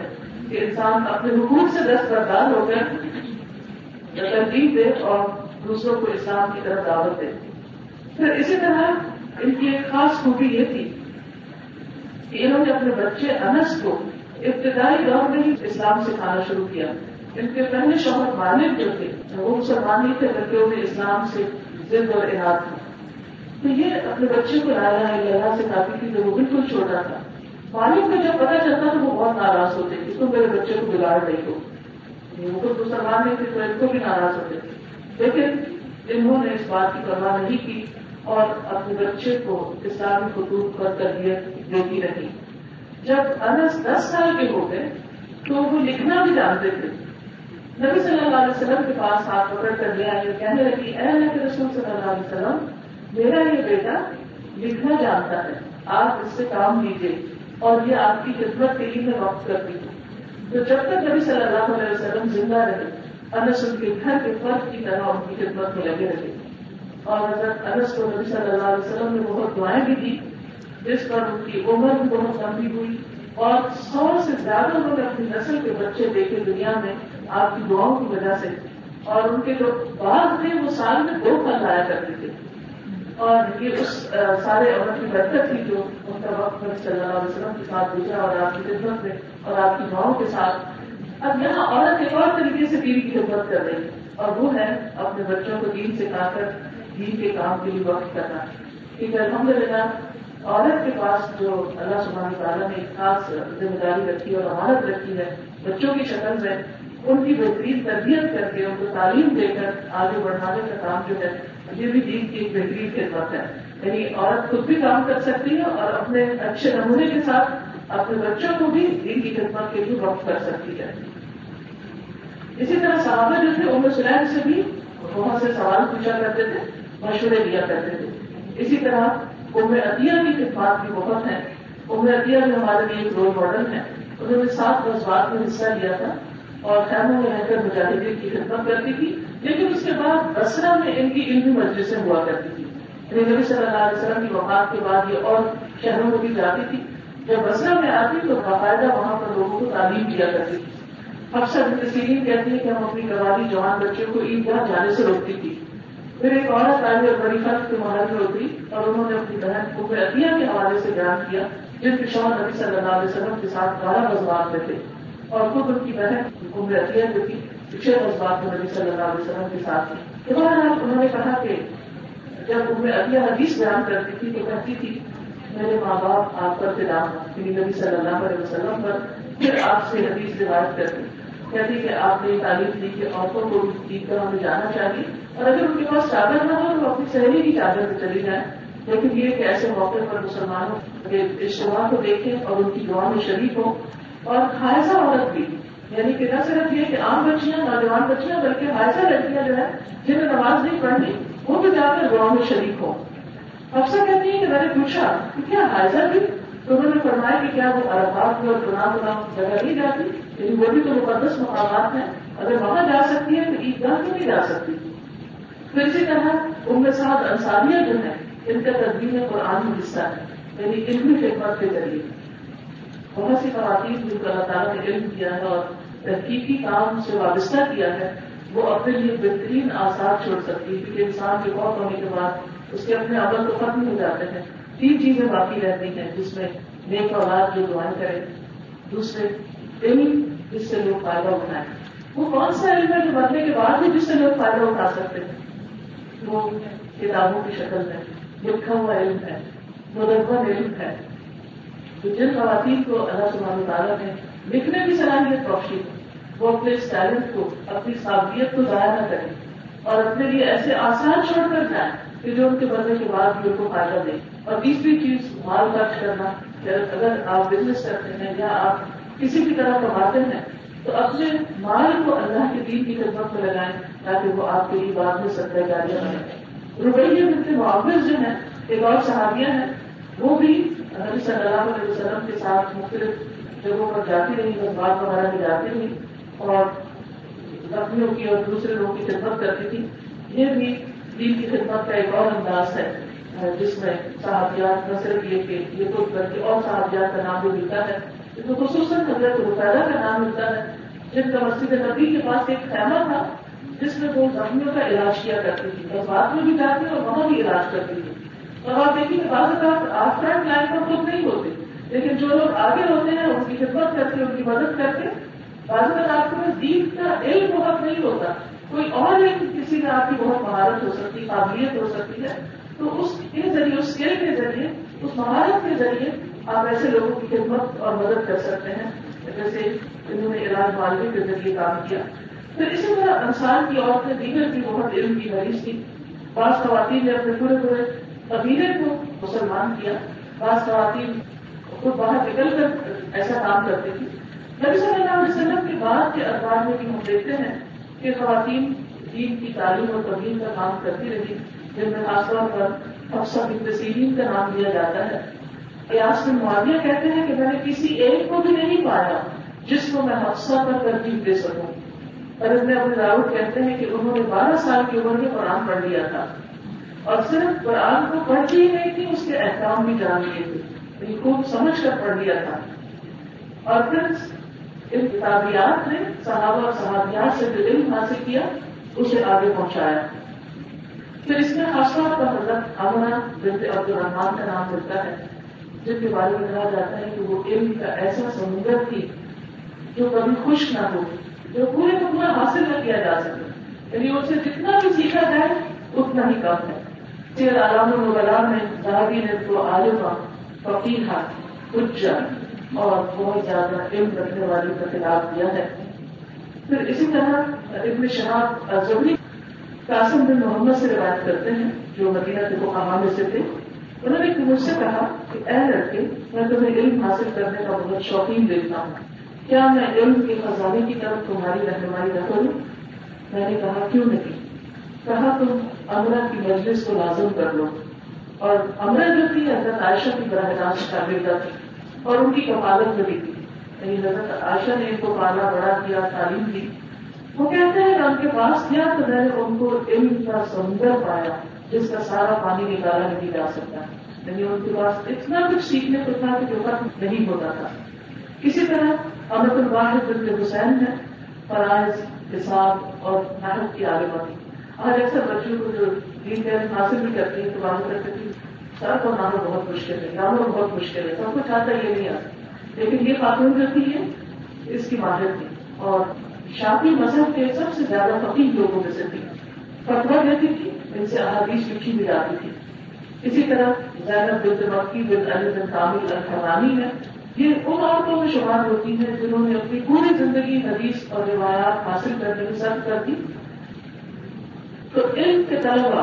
کہ انسان اپنے حقوق سے دستبردار ہو کر ترغیب دے اور دوسروں کو اسلام کی طرف دعوت دے. پھر اسی طرح ان کی ایک خاص خوبی یہ تھی کہ انہوں نے اپنے بچے انس کو ابتدائی دور میں ہی اسلام سکھانا شروع کیا. ان کے پہلے شوہر مالک جو تھے وہ مسلمان ہی تھے بلکہ انہیں اسلام سے ضد اور انعاد تھا. تو یہ اپنے بچے کو لا رہا ہے لہٰذا سکھاتی تھی جو وہ بالکل چھوٹا تھا. مالک کو جب پتا چلتا تو وہ بہت ناراض ہوتے کہ تم میرے بچے کو بگاڑ رہی ہو. وہ تو مسلمان نہیں تھے تو ان کو بھی ناراض ہوتے, لیکن انہوں نے اس بات کی پرواہ نہیں کی اور اپنے بچے کو اسلامی خطوط پر تربیت دیتی رہی. جب انس 10 سال کے ہو گئے تو وہ لکھنا بھی جانتے تھے. نبی صلی اللہ علیہ وسلم کے پاس ہاتھ پکڑ کر لے آئے, کہنے لگی اے اللہ کے رسول صلی اللہ علیہ وسلم, میرا یہ بیٹا لکھنا جانتا ہے, آپ اس سے کام لیجیے اور یہ آپ کی خدمت کے لیے میں وقف کرتی ہوں. تو جب تک نبی صلی اللہ علیہ وسلم زندہ رہے انس ان کے گھر کے فرد کی طرح ان کی خدمت میں لگے رہے. اور حضرت انس کو نبی صلی اللہ علیہ وسلم نے بہت دعائیں بھی دی جس پر ان کی عمر بہت لمبی ہوئی اور 100 سے زیادہ انہوں نے اپنی نسل کے بچے دیکھے دنیا میں آپ کی دعاؤں کی وجہ سے. اور ان کے جو بعد تھے وہ سال میں 2 پھل لایا کرتے تھے اور یہ اس سارے عمر کی برکت تھی جو ان کا وقت صلی اللہ علیہ وسلم کے ساتھ گزرا اور آپ کی خدمت میں اور آپ کی دعاؤں کے ساتھ. اب یہاں عورت ایک اور طریقے سے دین کی خدمت کر رہی ہے اور وہ ہے اپنے بچوں کو دین سکھا کر دین کے کام کے لیے وقف کرنا. کیونکہ الحمدللہ عورت کے پاس جو اللہ سبحانہ تعالیٰ نے ایک خاص ذمہ داری رکھی اور امانت رکھی ہے بچوں کی شکل میں, ان کی بہترین تربیت کر کے ان کو تعلیم دے کر آگے بڑھانے کا کام جو ہے یہ بھی دین کی ایک بہترین خدمت ہے. یعنی عورت خود بھی کام کر سکتی ہے اور اپنے اچھے نمونے کے ساتھ اپنے بچوں کو بھی دین کی خدمت کے لیے وقف کر سکتی ہے. اسی طرح صحابہ جو تھے ام سلیم سے بھی وہاں سے سوال پوچھا کرتے تھے, مشورے لیا کرتے تھے. اسی طرح ام عطیہ کی خدمات بھی بہت ہیں. ام عطیہ بھی ہمارے لیے ایک رول ماڈل ہے. انہوں نے 7 غزوات میں حصہ لیا تھا اور خیموں میں رہ کر مجاہدین کی خدمت کرتی تھی. لیکن اس کے بعد بصرہ میں ان کی علمی مجلسیں ہوا کرتی تھی. نبی صلی اللہ علیہ وسلم کی وفات کے بعد یہ اور شہروں میں بھی جاتی تھی. جب بصرہ میں آتی تو باقاعدہ وہاں پر لوگوں کو تعلیم دیا کرتی تھی. اکثر تسلیم کہتی ہے کہ ہم اپنی قوالی جوان بچوں کو عیدگاہ جانے سے روکتی تھی. پھر ایک عورت آئی اور بڑی خط کے محل میں اتری اور انہوں نے اپنی بہن کو ام عطیہ کے حوالے سے بیان کیا جن کے شوہر نبی صلی اللہ علیہ وسلم کے ساتھ 12 غزوات میں تھے اور خود ان کی بہن ام عطیہ جو تھی 6 غزوات میں نبی صلی اللہ علیہ وسلم کے ساتھ تھی. انہوں نے کہا کہ جب ام عطیہ حدیث بیان کرتی تھی تو کہتی تھی میرے ماں باپ آپ پر فدا ہوں, نبی صلی اللہ علیہ وسلم پر. پھر آپ سے حدیث روایت کرتی, کہتی کہ آپ نے تعلیم دی کہ عورتوں کو دین پر ہمیں جانا چاہیے اور اگر ان کے پاس چادر نہ ہو تو اپنی سہیلی کی چادر میں چلی جائیں. لیکن یہ کہ ایسے موقع پر مسلمانوں کے اجتماع کو دیکھیں اور ان کی دعا میں شریک ہوں. اور حائضہ عورت بھی, یعنی کہ نہ صرف یہ کہ عام بچیاں, نوجوان بچیاں, بلکہ حائضہ لڑکیاں جو ہے جنہیں نماز نہیں پڑھنی وہ تو جا کر گاؤں میں شریک ہو. افسر کہتے ہیں کہ میں نے پوچھا کہ کیا حاضر بھی؟ تو انہوں نے فرمایا کہ کیا وہ عرفات میں اور گناہ جگہ نہیں جاتی؟ یعنی وہ بھی تو مقدس مقامات ہیں، اگر وہاں جا سکتی ہے تو عیدگاہ میں نہیں جا سکتی. پھر اسی طرح ان کے ساتھ انصاریہ جو ہے ان کا تدبیر قرآن حصہ ہے، یعنی علمی خدمت کے ذریعے بہت سی خواتین جو اللہ تعالیٰ نے علم کیا ہے اور تحقیقی کام سے وابستہ کیا ہے وہ اپنے لیے بہترین آثار چھوڑ سکتی ہے، کیونکہ انسان کے فوت ہونے کے بعد اس کے اپنے عمل تو ختم ہو جاتے ہیں. تین چیزیں باقی رہتی ہیں جس میں نیک اولاد جو دعائیں کرے، دوسرے علم جس سے لوگ فائدہ اٹھائیں. وہ کون سا علم ہے جو مرنے کے بعد بھی جس سے لوگ فائدہ اٹھا سکتے ہیں؟ وہ کتابوں کی شکل میں لکھا ہوا علم ہے، مدربہ علم ہے. تو جن خواتین کو اللہ سبحانہ وتعالیٰ نے لکھنے کی صلاحیت بخشی ہے وہ اپنے اس ٹیلنٹ کو، اپنی صلاحیت کو ضائع نہ کریں اور اپنے لیے ایسے آسان چھوڑ کر جائیں کہ جو ان کے مرنے کے بعد لوگوں کو فائدہ دے. اور تیسری چیز مال خرچ کرنا، اگر آپ بزنس کرتے ہیں یا آپ کسی بھی طرح کماتے ہیں تو اپنے مال کو اللہ کے دین کی خدمت میں لگائیں تاکہ وہ آپ کے لیے بعد میں صدقہ جاریہ بنے. روپیے کے معاوض جو ہیں، ایک اور صحابیہ ہیں وہ بھی نبی صلی اللہ علیہ وسلم کے ساتھ مختلف جگہوں پر جاتی رہی، جذبات وغیرہ میں جاتی رہی اور زخمیوں کی اور دوسرے لوگوں کی خدمت کرتی تھی. یہ بھی دین کی خدمت کا ایک اور انداز ہے جس میں صحابیات نہ صرف یہ تو بلکہ اور صحابیات کا نام بھی ملتا ہے، جن کو خصوصاً حضرت رقیہ کا نام ملتا ہے، جن کا مسجد نبی کے پاس ایک خیمہ تھا جس میں وہ زخمیوں کا علاج کیا کرتی تھی، جذبات میں بھی جاتی اور وہاں بھی علاج کرتی تھی. اور آپ دیکھیں کہ بعض اوقات آپ فرنٹ لائن پر خود نہیں ہوتے لیکن جو لوگ آگے ہوتے ہیں ان کی خدمت کر کے، ان کی مدد کر کے. بعض اوقات آپ کے پاس دین کا علم بہت نہیں ہوتا، کوئی اور علم کسی میں آپ کی بہت مہارت ہو سکتی، قابلیت ہو سکتی ہے، تو اس کے ذریعے، اس اسکل کے ذریعے، اس مہارت کے ذریعے آپ ایسے لوگوں کی خدمت اور مدد کر سکتے ہیں جیسے انہوں نے علاج مالوی کے ذریعے کام کیا. پھر اسی طرح انصار کی عورتیں دیگر بھی بہت علم کی مریض تھی. بعض خواتین نے اپنے پورے پورے قبیلے کو مسلمان کیا، بعض خواتین خود باہر نکل کر ایسا کام کرتی تھی. نبی صلی اللہ علیہ وسلم کے بعد کے ادوار میں بھی ہم دیکھتے ہیں کہ خواتین دین کی تعلیم اور تبلیغ کا کام کرتی رہی، جن میں خاص طور پر افسر بنت سیرین کا نام لیا جاتا ہے. قیاس بن معاویہ کہتے ہیں کہ میں نے کسی ایک کو بھی نہیں پایا جس کو میں حفصہ پر ترجیح دے سکوں. اور ابن ابی داؤد کہتے ہیں کہ انہوں نے 12 سال کی عمر میں قرآن پڑھ لیا تھا اور صرف قرآن کو پڑھ لی نہیں تھی، اس کے احکام بھی جان لیے تھے، بالکل سمجھ کر پڑھ لیا تھا. اور پھر ان کتابیات نے صحابہ اور صحابیات سے جو علم حاصل کیا اسے آگے پہنچایا. پھر اس میں خاص طور پر حضرت آمنہ بنت عبد الرحمن کا نام ملتا ہے، جن کے بارے میں کہا جاتا ہے کہ وہ علم کا ایسا سمندر تھی جو کبھی خشک نہ ہو، جو پورے کو پورا حاصل نہ کیا جا سکے، یعنی ان سے جتنا بھی سیکھا جائے اتنا ہی کم ہے. پھر علام الغلا میں زاہبی نے تو عالمہ، فقیحہ، حجہ اور بہت زیادہ علم رکھنے والے کا خطاب دیا ہے. پھر اسی طرح ابن شہاب الزہری قاسم بن محمد سے روایت کرتے ہیں جو مدینہ کے فقہاء میں سے تھے. انہوں نے مجھ سے کہا کہ اے لڑکے، میں تمہیں علم حاصل کرنے کا بہت شوقین دیکھتا ہوں، کیا میں علم کے خزانے کی طرف تمہاری رہنمائی نہ کروں؟ میں نے کہا کیوں نہیں. کہا تم امرا کی مجلس کو لازم کر لو. اور امرا جو تھی حضرت عائشہ کی براہ راست شاگردہ تھی اور ان کی کفالت میں بھی تھی، یعنی حضرت عائشہ نے ان کو پالا بڑا کیا، تعلیم دی. وہ کہتے ہیں کہ ان کے پاس کیا تو میں نے ان کو علم کا سمندر پایا جس کا سارا پانی نکالا نہیں جا سکتا، یعنی ان کے پاس اتنا کچھ سیکھنے کو تھا کہ جو ختم نہیں ہوتا تھا. اسی طرح امرت الواحد بن حسین ہے فرائض، حساب اور نحو کی عالمہ تھی. آج اکثر بچوں کو جو دین کا علم حاصل بھی کرتی ہے تو معلوم کرتے تھے سر کو نانا بہت مشکل ہے، نانا بہت مشکل ہے، سب کچھ آتا یہ نہیں آتا. لیکن یہ خاتون جو تھی یہ اس کی ماہر تھی اور شافی مذہب کے سب سے زیادہ فقیہ لوگوں میں سے تھی، فتوا دیتی تھی، ان سے احادیث لکھی بھی جاتی تھی. اسی طرح زینب بنت مکی بن علی بن کامل الحرانی ہے، یہ ان عورتوں میں شمار ہوتی ہیں جنہوں نے اپنی پوری زندگی حدیث اور روایات حاصل کرنے میں صرف کر دی. تو علم کے طلبہ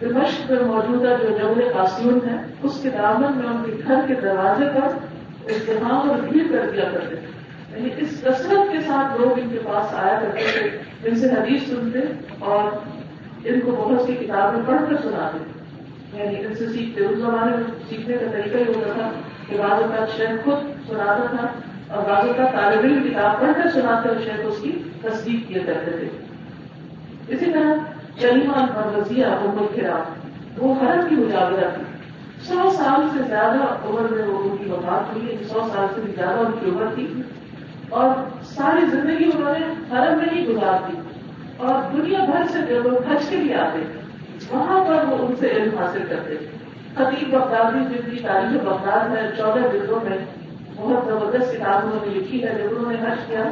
دمشق میں موجودہ جو جبل قاسیون ہے اس کے دامن میں ان کے گھر کے دروازے پر اجتماع اور بھیڑ کر دیا کرتے تھے، یعنی اس کثرت کے ساتھ لوگ ان کے پاس آیا کرتے تھے، ان سے حدیث سنتے اور ان کو بہت سی کتابیں پڑھ کر سناتے تھے, یعنی ان سے سیکھتے. اس زمانے میں سیکھنے کا طریقہ یہ ہوتا تھا کہ بعض اوقات شیخ خود سناتا تھا اور بعض اوقات طالب علم کتاب پڑھ کر سناتے اور شیخ اس کی تصدیق کیا کرتے تھے. اسی طرح جلیمہ المروزیہ ملکرام, وہ حرم کی مجاورہ تھی. 100 سال سے زیادہ عمر میں لوگوں کی وفات ہوئی, 100 سال سے بھی زیادہ ان کی عمر تھی, اور ساری زندگی انہوں نے حرم میں ہی گزار دی, اور دنیا بھر سے جو لوگ حج کے لیے آتے وہاں پر وہ ان سے علم حاصل کرتے. خطیب بغدادی جن کی تاریخ بغداد ہے 14 جلدوں میں بہت زبردست کتاب انہوں نے لکھی ہے. جب انہوں نے حج کیا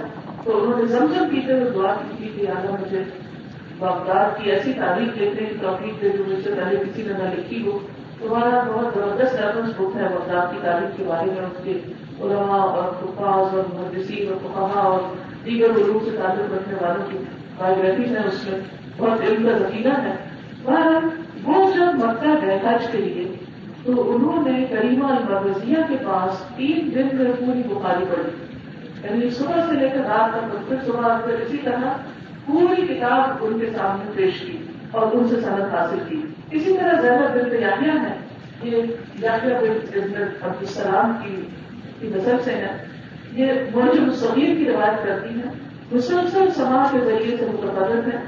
تو انہوں نے زمزم پیتے ہوئے دعا کی کہ آگے مجھے بغداد کی ایسی تاریخ دیتے ہیں توفیق دے جو مجھ سے پہلے کسی نے نہ لکھی ہو. تمہارا بہت زبردست ریفرنس بک ہے بغداد کی تاریخ کے بارے میں, اس کے علماء اور فقہاء اور محدثین اور فقہاء اور دیگر علوم سے تعلق رکھنے والوں کی بایوگرافیز ہیں, اس میں بہت علم کا ذخیرہ ہے. بہرحال وہ جب مکہ گئے حج کے لیے تو انہوں نے کریمہ المروزیہ کے پاس 3 دن میں پوری بخاری پڑھی, یعنی صبح سے لے کر رات تک, پھر صبح پھر اسی طرح پوری کتاب ان کے سامنے پیش کی اور ان سے سند حاصل کی. اسی طرح زینب بنت یحییٰ ہے, یہ یحییٰ بنت عبدالسلام کی نسل سے ہے. یہ معجم الصغیر کی روایت کرتی ہیں, مسلسل سماج کے ذریعے سے متقدم ہے.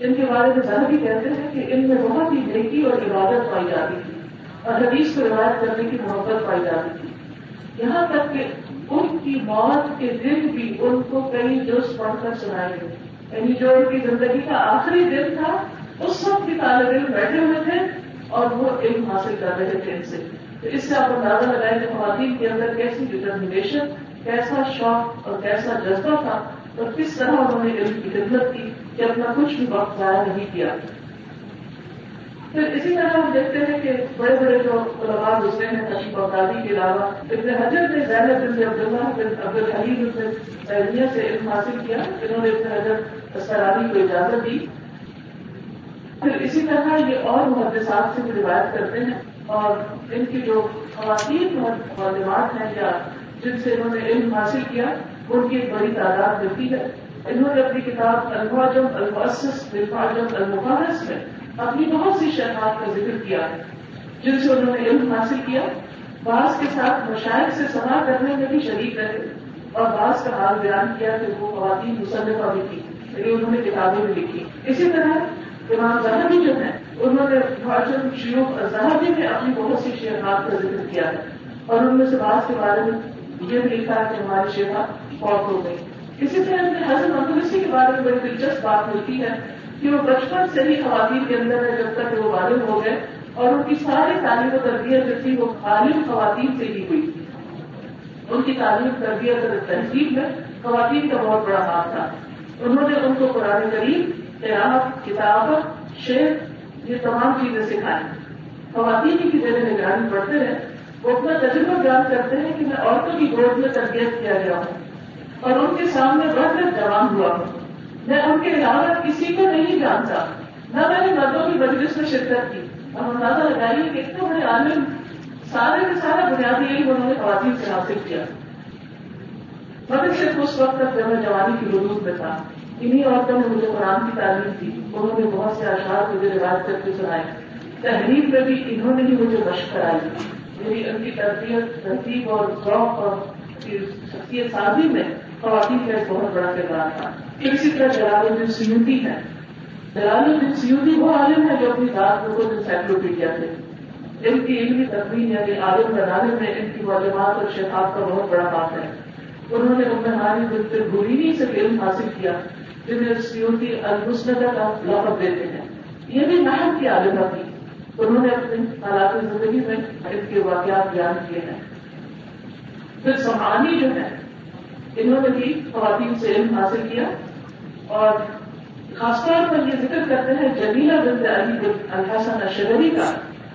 ان کے بارے میں ذہبی کہتے ہیں کہ ان میں بہت ہی نیکی اور عبادت پائی جاتی تھی اور حدیث کو روایت کرنے کی محبت پائی جاتی تھی, یہاں تک کہ ان کی موت کے دن بھی ان کو کئی جز پڑھ کر سنائے گئے. یعنی جو ان کی زندگی کا آخری دن تھا اس وقت بھی طالب علم بیٹھے ہوئے تھے اور وہ علم حاصل کر رہے تھے ان سے. تو اس سے آپ اندازہ لگائیں کہ خواتین کے اندر کیسی ڈٹرمنیشن, کیسا شوق اور کیسا جذبہ تھا, اور کس طرح انہوں نے علم کی خدمت کی کہ اپنا کچھ بھی وقت ضائع نہیں کیا. پھر اسی طرح ہم دیکھتے ہیں کہ بڑے بڑے جو علماء دوسرے ہیں تشریف بغدادی کے علاوہ ابن حجر نے زینب بنت عبداللہ بنت عبد الحلیم بنت تیمیہ سے علم حاصل کیا, انہوں نے ابن حجر اسقلانی کو اجازت دی. پھر اسی طرح یہ اور محدثات سے بھی روایت کرتے ہیں, اور ان کی جو خواتین معلومات ہیں یا جن سے انہوں نے علم حاصل کیا ان کی ایک بڑی تعداد ملتی ہے. انہوں نے اپنی کتاب المعجم المؤسس بالمعجم المخرس میں اپنی بہت سی شہادت کا ذکر کیا ہے جن سے انہوں نے علم حاصل کیا. بعض کے ساتھ مشائخ سے سماع کرنے میں بھی شریک رہے, اور بعض کا حال بیان کیا کہ وہ خواتین مصنفہ بھی تھی, یعنی انہوں نے کتابیں بھی لکھی. اسی طرح امام زہبی جو ہیں انہوں نے معجم شیوخ زہبی میں اپنی بہت سی شیخات کا ذکر کیا ہے, اور ان میں سے بعض کے بارے میں یہ بھی لکھا کہ ہماری شیخات فوت ہو گئی. اسی طرح ہمیں حسن اندلسی کے بارے میں بڑی دلچسپ بات ملتی ہے کہ وہ بچپن سے ہی خواتین کے اندر ہے جب تک وہ غالب ہو گئے, اور ان کی ساری تعلیم و تربیت جو تھی وہ غالب خواتین سے ہی ہوئی. ان کی تعلیم تربیت اور تہذیب میں خواتین کا بہت بڑا ہاتھ تھا. انہوں نے ان کو قرآن کریم, قراءت, کتابت, شعر, یہ تمام چیزیں سکھائیں. خواتین کی زیر نگرانی پڑھتے رہے. وہ اپنا تجربہ بیان کرتے ہیں کہ میں عورتوں کی گود میں تربیت کیا گیا ہوں اور ان کے سامنے بڑھ کر جوان ہوا ہوں. میں ان کے علاوہ کسی کو نہیں جانتا, نہ میں نے مردوں کی مجلس میں شرکت کی. اور اندازہ لگائیے کہ اتنے بڑے عالم, سارے کے سارا بنیادی علم انہوں نے خواتین سے حاصل کیا, مگر صرف اس وقت تک جب میں جوانی کی حدود میں تھا. انہیں عورتوں نے مجھے قرآن کی تعلیم دی, انہوں نے بہت سے اشعار مجھے روایت کر کے سنائے. تحریر میں بھی انہوں نے ہی مجھے مشق کرائی. میری ان کی تربیت, ترتیب اور ذوق اور شخصیت سازی میں خواتین کا ایک بہت بڑا کردار تھا. اسی طرح جلال الدین سیوطی ہے. جلال الدین سیوطی وہ عالم ہے جو اپنی ذات میں خود انسائکلوپیڈیا تھے. ان کی علمی تقویم یعنی عالم بنانے میں ان کی معلومات اور شفاف کا بہت بڑا بات ہے. انہوں نے ام ہانی بنت بورینی سے علم حاصل کیا, جنہیں سیوطی المسند کا لقب دیتے ہیں. یہ بھی نحو کی عالمہ تھی. انہوں نے اپنے حالات زندگی میں ان کے واقعات بیان کیے ہیں. پھر سمعانی جو ہے, انہوں نے بھی خواتین سے علم حاصل کیا, اور خاص طور پر یہ ذکر کرتے ہیں جمیلہ بنت علی بنت الحسن الشجری کا.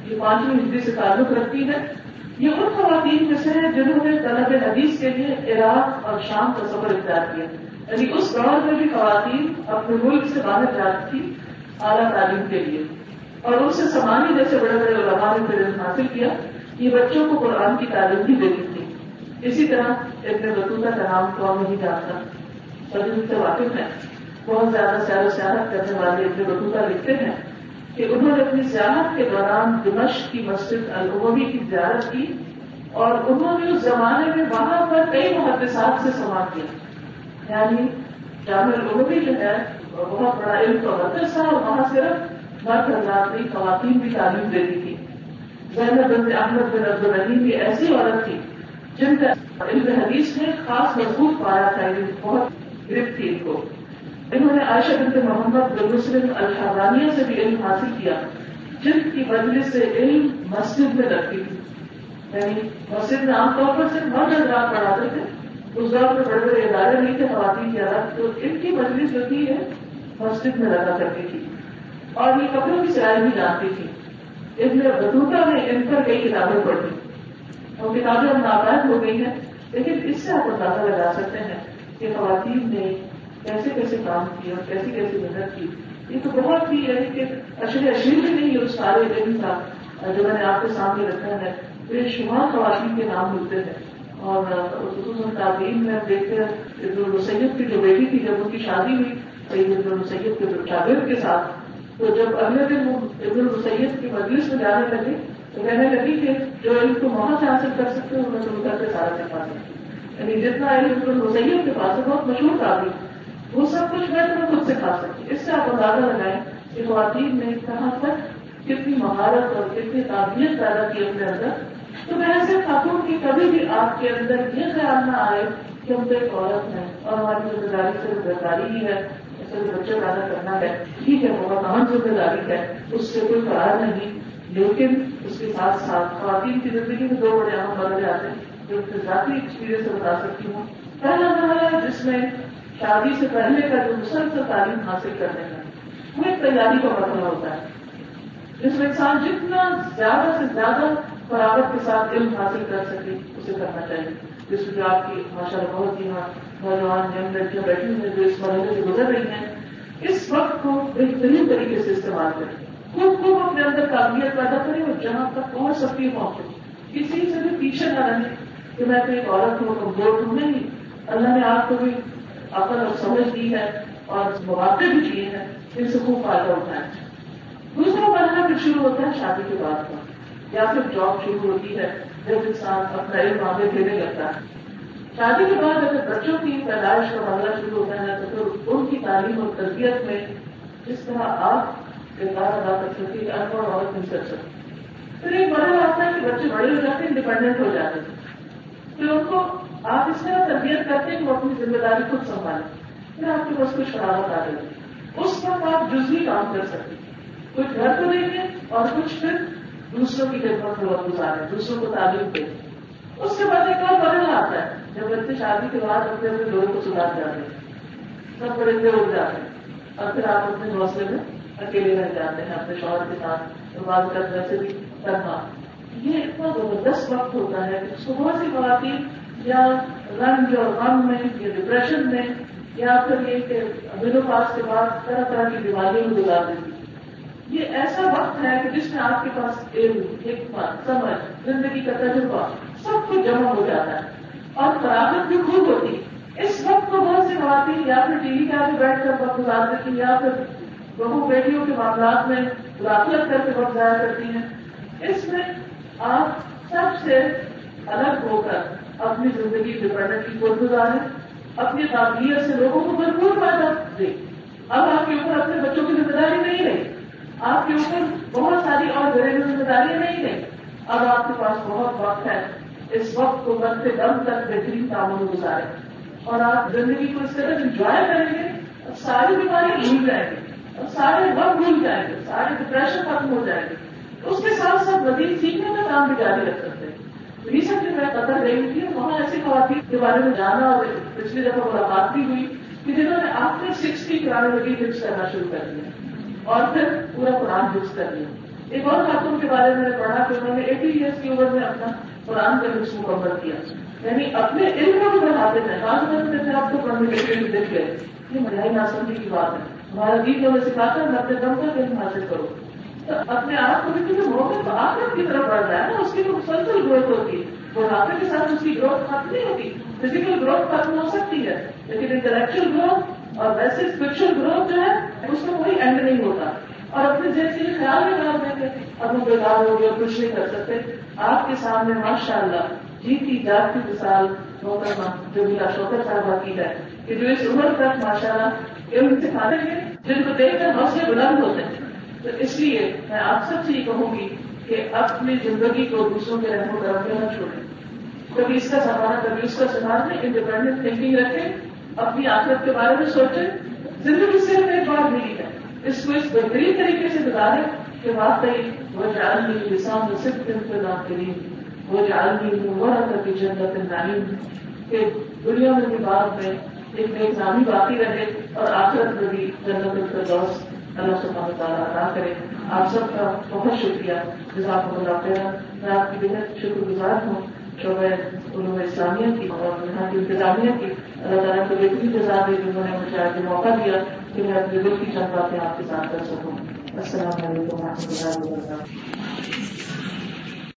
یہ 5ویں ہجری سے تعلق رکھتی ہے. یہ ان خواتین میں سے ہیں جنہوں نے طلب حدیث کے لیے عراق اور شام کا سفر اختیار کیا. یعنی اس دور میں بھی خواتین اپنے ملک سے باہر جاتی تھی اعلیٰ تعلیم کے لیے, اور ان سے سمانی جیسے بڑے بڑے علماء نے علم حاصل کیا. یہ بچوں کو قرآن کی تعلیم بھی دیتی تھی. اسی طرح ابن بطوطہ کا نام کون نہیں جانتا, سب ان سے واقف ہے. بہت زیادہ سیر و سیاحت کرنے والے ابن بطوطہ لکھتے ہیں کہ انہوں نے اپنی سیاحت کے دوران دمشق کی مسجد العمومی کی زیارت کی اور انہوں نے اس زمانے میں وہاں پر کئی محدثات سے سما کیا. یعنی جامع العمومی جو ہے بہت بڑا علم کا مرکز تھا اور وہاں صرف مرد حضرات کی خواتین بھی تعلیم دیتی تھی. زینب بنت احمد بن عبد الرحیم بھی ایسی عورت تھی جن کا علم حدیث نے خاص مضبوط پایا تھا، بہت گرفت تھی ان کو. انہوں نے عائشہ بنت محمد بن مسلم الحرانیہ سے بھی علم حاصل کیا جن کی وجہ سے علم مسجد میں رکھتی تھی. یعنی مسجد میں عام طور پر صرف مرد حضرات پڑھاتے تھے، اس دور میں بڑے بڑے ادارے نہیں تھے خواتین کے حالات، تو ان کی مجلس جو تھی مسجد میں لگا کرتی تھی اور یہ کپڑوں کی سلائی بھی جانتی تھی. ابن بطوطہ نے ان پر کئی کتابیں پڑھی اور کتابیں اب ناپید ہو گئی ہیں، لیکن اس سے آپ اندازہ لگا سکتے ہیں کہ خواتین نے کیسے کیسے کام کیا اور کیسے کیسے محنت کی. یہ تو بہت ہی یعنی کہ اشیر میں نہیں اس سارے علم کا جو میں نے آپ کے سامنے رکھا ہے، بے شمار خواتین کے نام ملتے ہیں. اور خصوصاً تعلیم میں دیکھتے ہیں ابن مسید کی جو بیٹی تھی جب ان کی شادی ہوئی سید ابن مسید کے شاگرد کے ساتھ، تو جب اگلے دن وہ ابن مسید کی مجلس میں جانے لگے تو کہنے لگی کہ جو علم کو وہاں سے حاصل کر سکتے ہو انہوں نے ان کا سارا سکھا دیا. یعنی جتنا علم ابن مسید کے پاس ہے بہت مشہور تعلیم، وہ سب کچھ میں تمہیں خود سکھا سکتی. اس سے آپ اندازہ لگائیں کہ خواتین نے کہاں تک کتنی مہارت اور کتنی قابلیت پیدا کی اپنے اندر. تو میں ایسے خاتون کی کبھی بھی آپ کے اندر یہ خیال نہ آئے کہ ہم تو ایک عورت ہیں اور ہماری ذمہ داری صرف ذمہ داری ہی ہے، اسے بچے پیدا کرنا ہے. ٹھیک ہے، بہت اہم ذمہ داری ہے، اس سے کوئی فرار نہیں، لیکن اس کے ساتھ ساتھ خواتین کی زندگی میں دو بڑے اہم بدلے آتے ہیں جو اپنے ذاتی ایکسپیرئنس سے بتا سکتی ہوں. پہلا مرحلہ جس میں شادی سے پہلے کا جو مسلسل تعلیم حاصل کرنے کا وہ ایک تیاری کا مرحلہ ہوتا ہے، جس میں انسان جتنا زیادہ سے زیادہ فراغت کے ساتھ علم حاصل کر سکے اسے کرنا چاہیے. جس میں آپ کی ماشاء اللہ بہت ہی نوجوان ینگ لڑکیاں بیٹھی ہیں جو اس مرحلے سے گزر رہی ہیں، اس وقت کو بہترین طریقے سے استعمال کریں، خود کو اپنے اندر قابلیت پیدا کریں اور جہاں تک پہنچ سکتی ہے پہنچے. کسی سے بھی پیچھے نہ رہیں کہ میں تو ایک عورت ہوں کمزور ہوں، نہیں. اللہ نے آپ کو بھی عقل اور سمجھ دی ہے اور مواقع بھی دیے ہیں، ان سے خوب فائدہ اٹھائیں. دوسرا مرحلہ پھر شروع ہوتا ہے شادی کے بعد کا، یا پھر جاب شروع ہوتی ہے جب انسان اپنا علم آگے دینے لگتا ہے. شادی کے بعد اگر بچوں کی پیدائش کا معاملہ شروع ہوتا ہے تو پھر ان کی تعلیم اور تربیت میں جس طرح آپ کردار ادا کر سکتی ہے ان پڑھ عورت نہیں کر سکتی. پھر ایک مرحلہ آتا ہے کہ بچے بڑے ہو جاتے ہیں، انڈیپینڈنٹ ہو جاتے ہیں، پھر ان کو آپ اس طرح تربیت کرتے ہیں کہ وہ اپنی ذمہ داری خود سنبھالیں. پھر آپ کے پاس کچھ فراغت آ جائے گی، اس وقت آپ جزوی کام کر سکتے ہیں، کچھ گھر کو لیں گے اور کچھ پھر دوسروں کی خدمت میں وقت گزاریں، دوسروں کو تعلیم دیں. اس کے بعد ایک اور مرحلہ آتا ہے جب بچے شادی کے بعد اپنے اپنے لوگوں کو سدھار جاتے ہیں، سب پرندے اڑ جاتے ہیں اور پھر آپ اپنے حوصلے میں اکیلے رہ جاتے ہیں اپنے شوہر کے ساتھ بات کرنے سے بھی کرنا. یہ اتنا زبردست وقت ہوتا ہے کہ صبح سے خواتین یا رنج اور غم میں یا ڈپریشن میں یا پھر یہ کہ مینو پاس کے بعد طرح طرح کی بیماریوں میں گزار دیتی. یہ ایسا وقت ہے کہ جس میں آپ کے پاس علم، حکمت، سمجھ، زندگی کا تجربہ سب کچھ جمع ہو جاتا ہے اور فراغت بھی خوب ہوتی. اس وقت کو بہت سی خواتین یا پھر ٹی وی کے آگے بیٹھ کر وقت گزار دیتی یا پھر بہو بیٹیوں کے معاملات میں مداخلت کر کے وقت ضائع کرتی ہیں. اس میں آپ سب سے الگ ہو کر اپنی زندگی ڈپینڈنٹ کی خود گزاریں، اپنی قابلیت سے لوگوں کو بھرپور فائدہ دیں. اب آپ کے اوپر اپنے بچوں کی ذمہ داری نہیں رہی، آپ کے اوپر بہت ساری اور گھریلو ذمہ داری نہیں رہی، اب آپ کے پاس بہت وقت ہے. اس وقت کو دم سے دم تک بہترین کاموں میں گزاریں اور آپ زندگی کو اس طرح انجوائے کریں گے اور ساری بیماری بھول جائیں گے اور سارے وقت بھول جائیں گے، سارے ڈپریشن ختم ہو جائیں گے. اس کے ساتھ ساتھ مزید سیکھنے کا کام بھی جاری رکھ سکتے ہیں. ریسنٹ میں قطر گئی تھی، وہاں ایسی خواتین کے بارے میں جانا اور پچھلی دفعہ ملاقات بھی ہوئی کہ جنہوں نے آپ نے 60 کرانولوجی حفظ کرنا شروع کر دیا اور پھر پورا قرآن حفظ کر لیا. ایک اور خاتون کے بارے میں نے پڑھا کہ انہوں نے 80 ایئرس کی عمر میں اپنا قرآن کا حفظ مکمل کیا. یعنی اپنے علم کو بھی بڑھاتے ہیں، خاص طور پر آپ کو پڑھنے کے لیے دیکھ لیں. یہ ملائی ناسمجھی کی بات ہے، ہمارا دین ہمیں سکھاتا ہے اپنے دم کا علم حاصل کرو. اپنے آپ کو بھی موقع تو آخر کی طرف بڑھ رہا ہے نا، اس کی مسلسل گروتھ ہوتی ہے، بڑھاپے کے ساتھ اس کی گروتھ ختم نہیں ہوتی. فزیکل گروتھ ختم ہو سکتی ہے لیکن انٹلیکچل گروتھ اور ویسے اسپرچل گروتھ جو ہے اس میں کوئی اینڈ نہیں ہوتا. اور اپنے جیسے خیال میں ڈال دیتے اور وہ بیدار ہو گیا, کچھ نہیں کر سکتے. آپ کے سامنے ماشاء اللہ جیتی جات کی مثال محترمہ جمیلہ شوکت صاحبہ کی ہے کہ جو اس عمر تک ماشاء اللہ علم سکھاتے ہیں, جن کو دیکھ کر حوصلے بلند ہوتے ہیں. تو اس لیے میں آپ سب سے یہ کہوں گی کہ اپنی زندگی کو دوسروں کے رحم و کرم میں نہ چھوڑیں, کبھی اس کا سہارا کبھی اس کا سہارا نہیں, انڈیپینڈنٹ تھنکنگ رکھیں, اپنی آخرت کے بارے میں سوچیں. زندگی صرف ایک بار ملی ہے, اس کو اس بہترین طریقے سے گزاریں کہ واقعی وہ جعلنی لسان صدق فی الآخرین وہ جعلنی مبارکۃ فی جنۃ النعیم, کہ دنیا میں بھی بعد میں ایک نیک نامی باقی رہے اور آخرت میں بھی جنت الفردوس اللہ سبحانہ تعالیٰ عطا کرے. آپ سب کا بہت شکریہ, جزاکم اللہ خیرا. میں آپ کی بہت شکر گزار ہوں شعبہ علوم اسلامیہ کی اور یہاں کی انتظامیہ کی. اللہ تعالیٰ کو بہترین جزا دے جنہوں نے مجھے آج موقع دیا کہ میں اپنے دل کی چند باتیں آپ کے ساتھ کر سکوں. السلام علیکم و رحمۃ اللہ وبرکاتہ.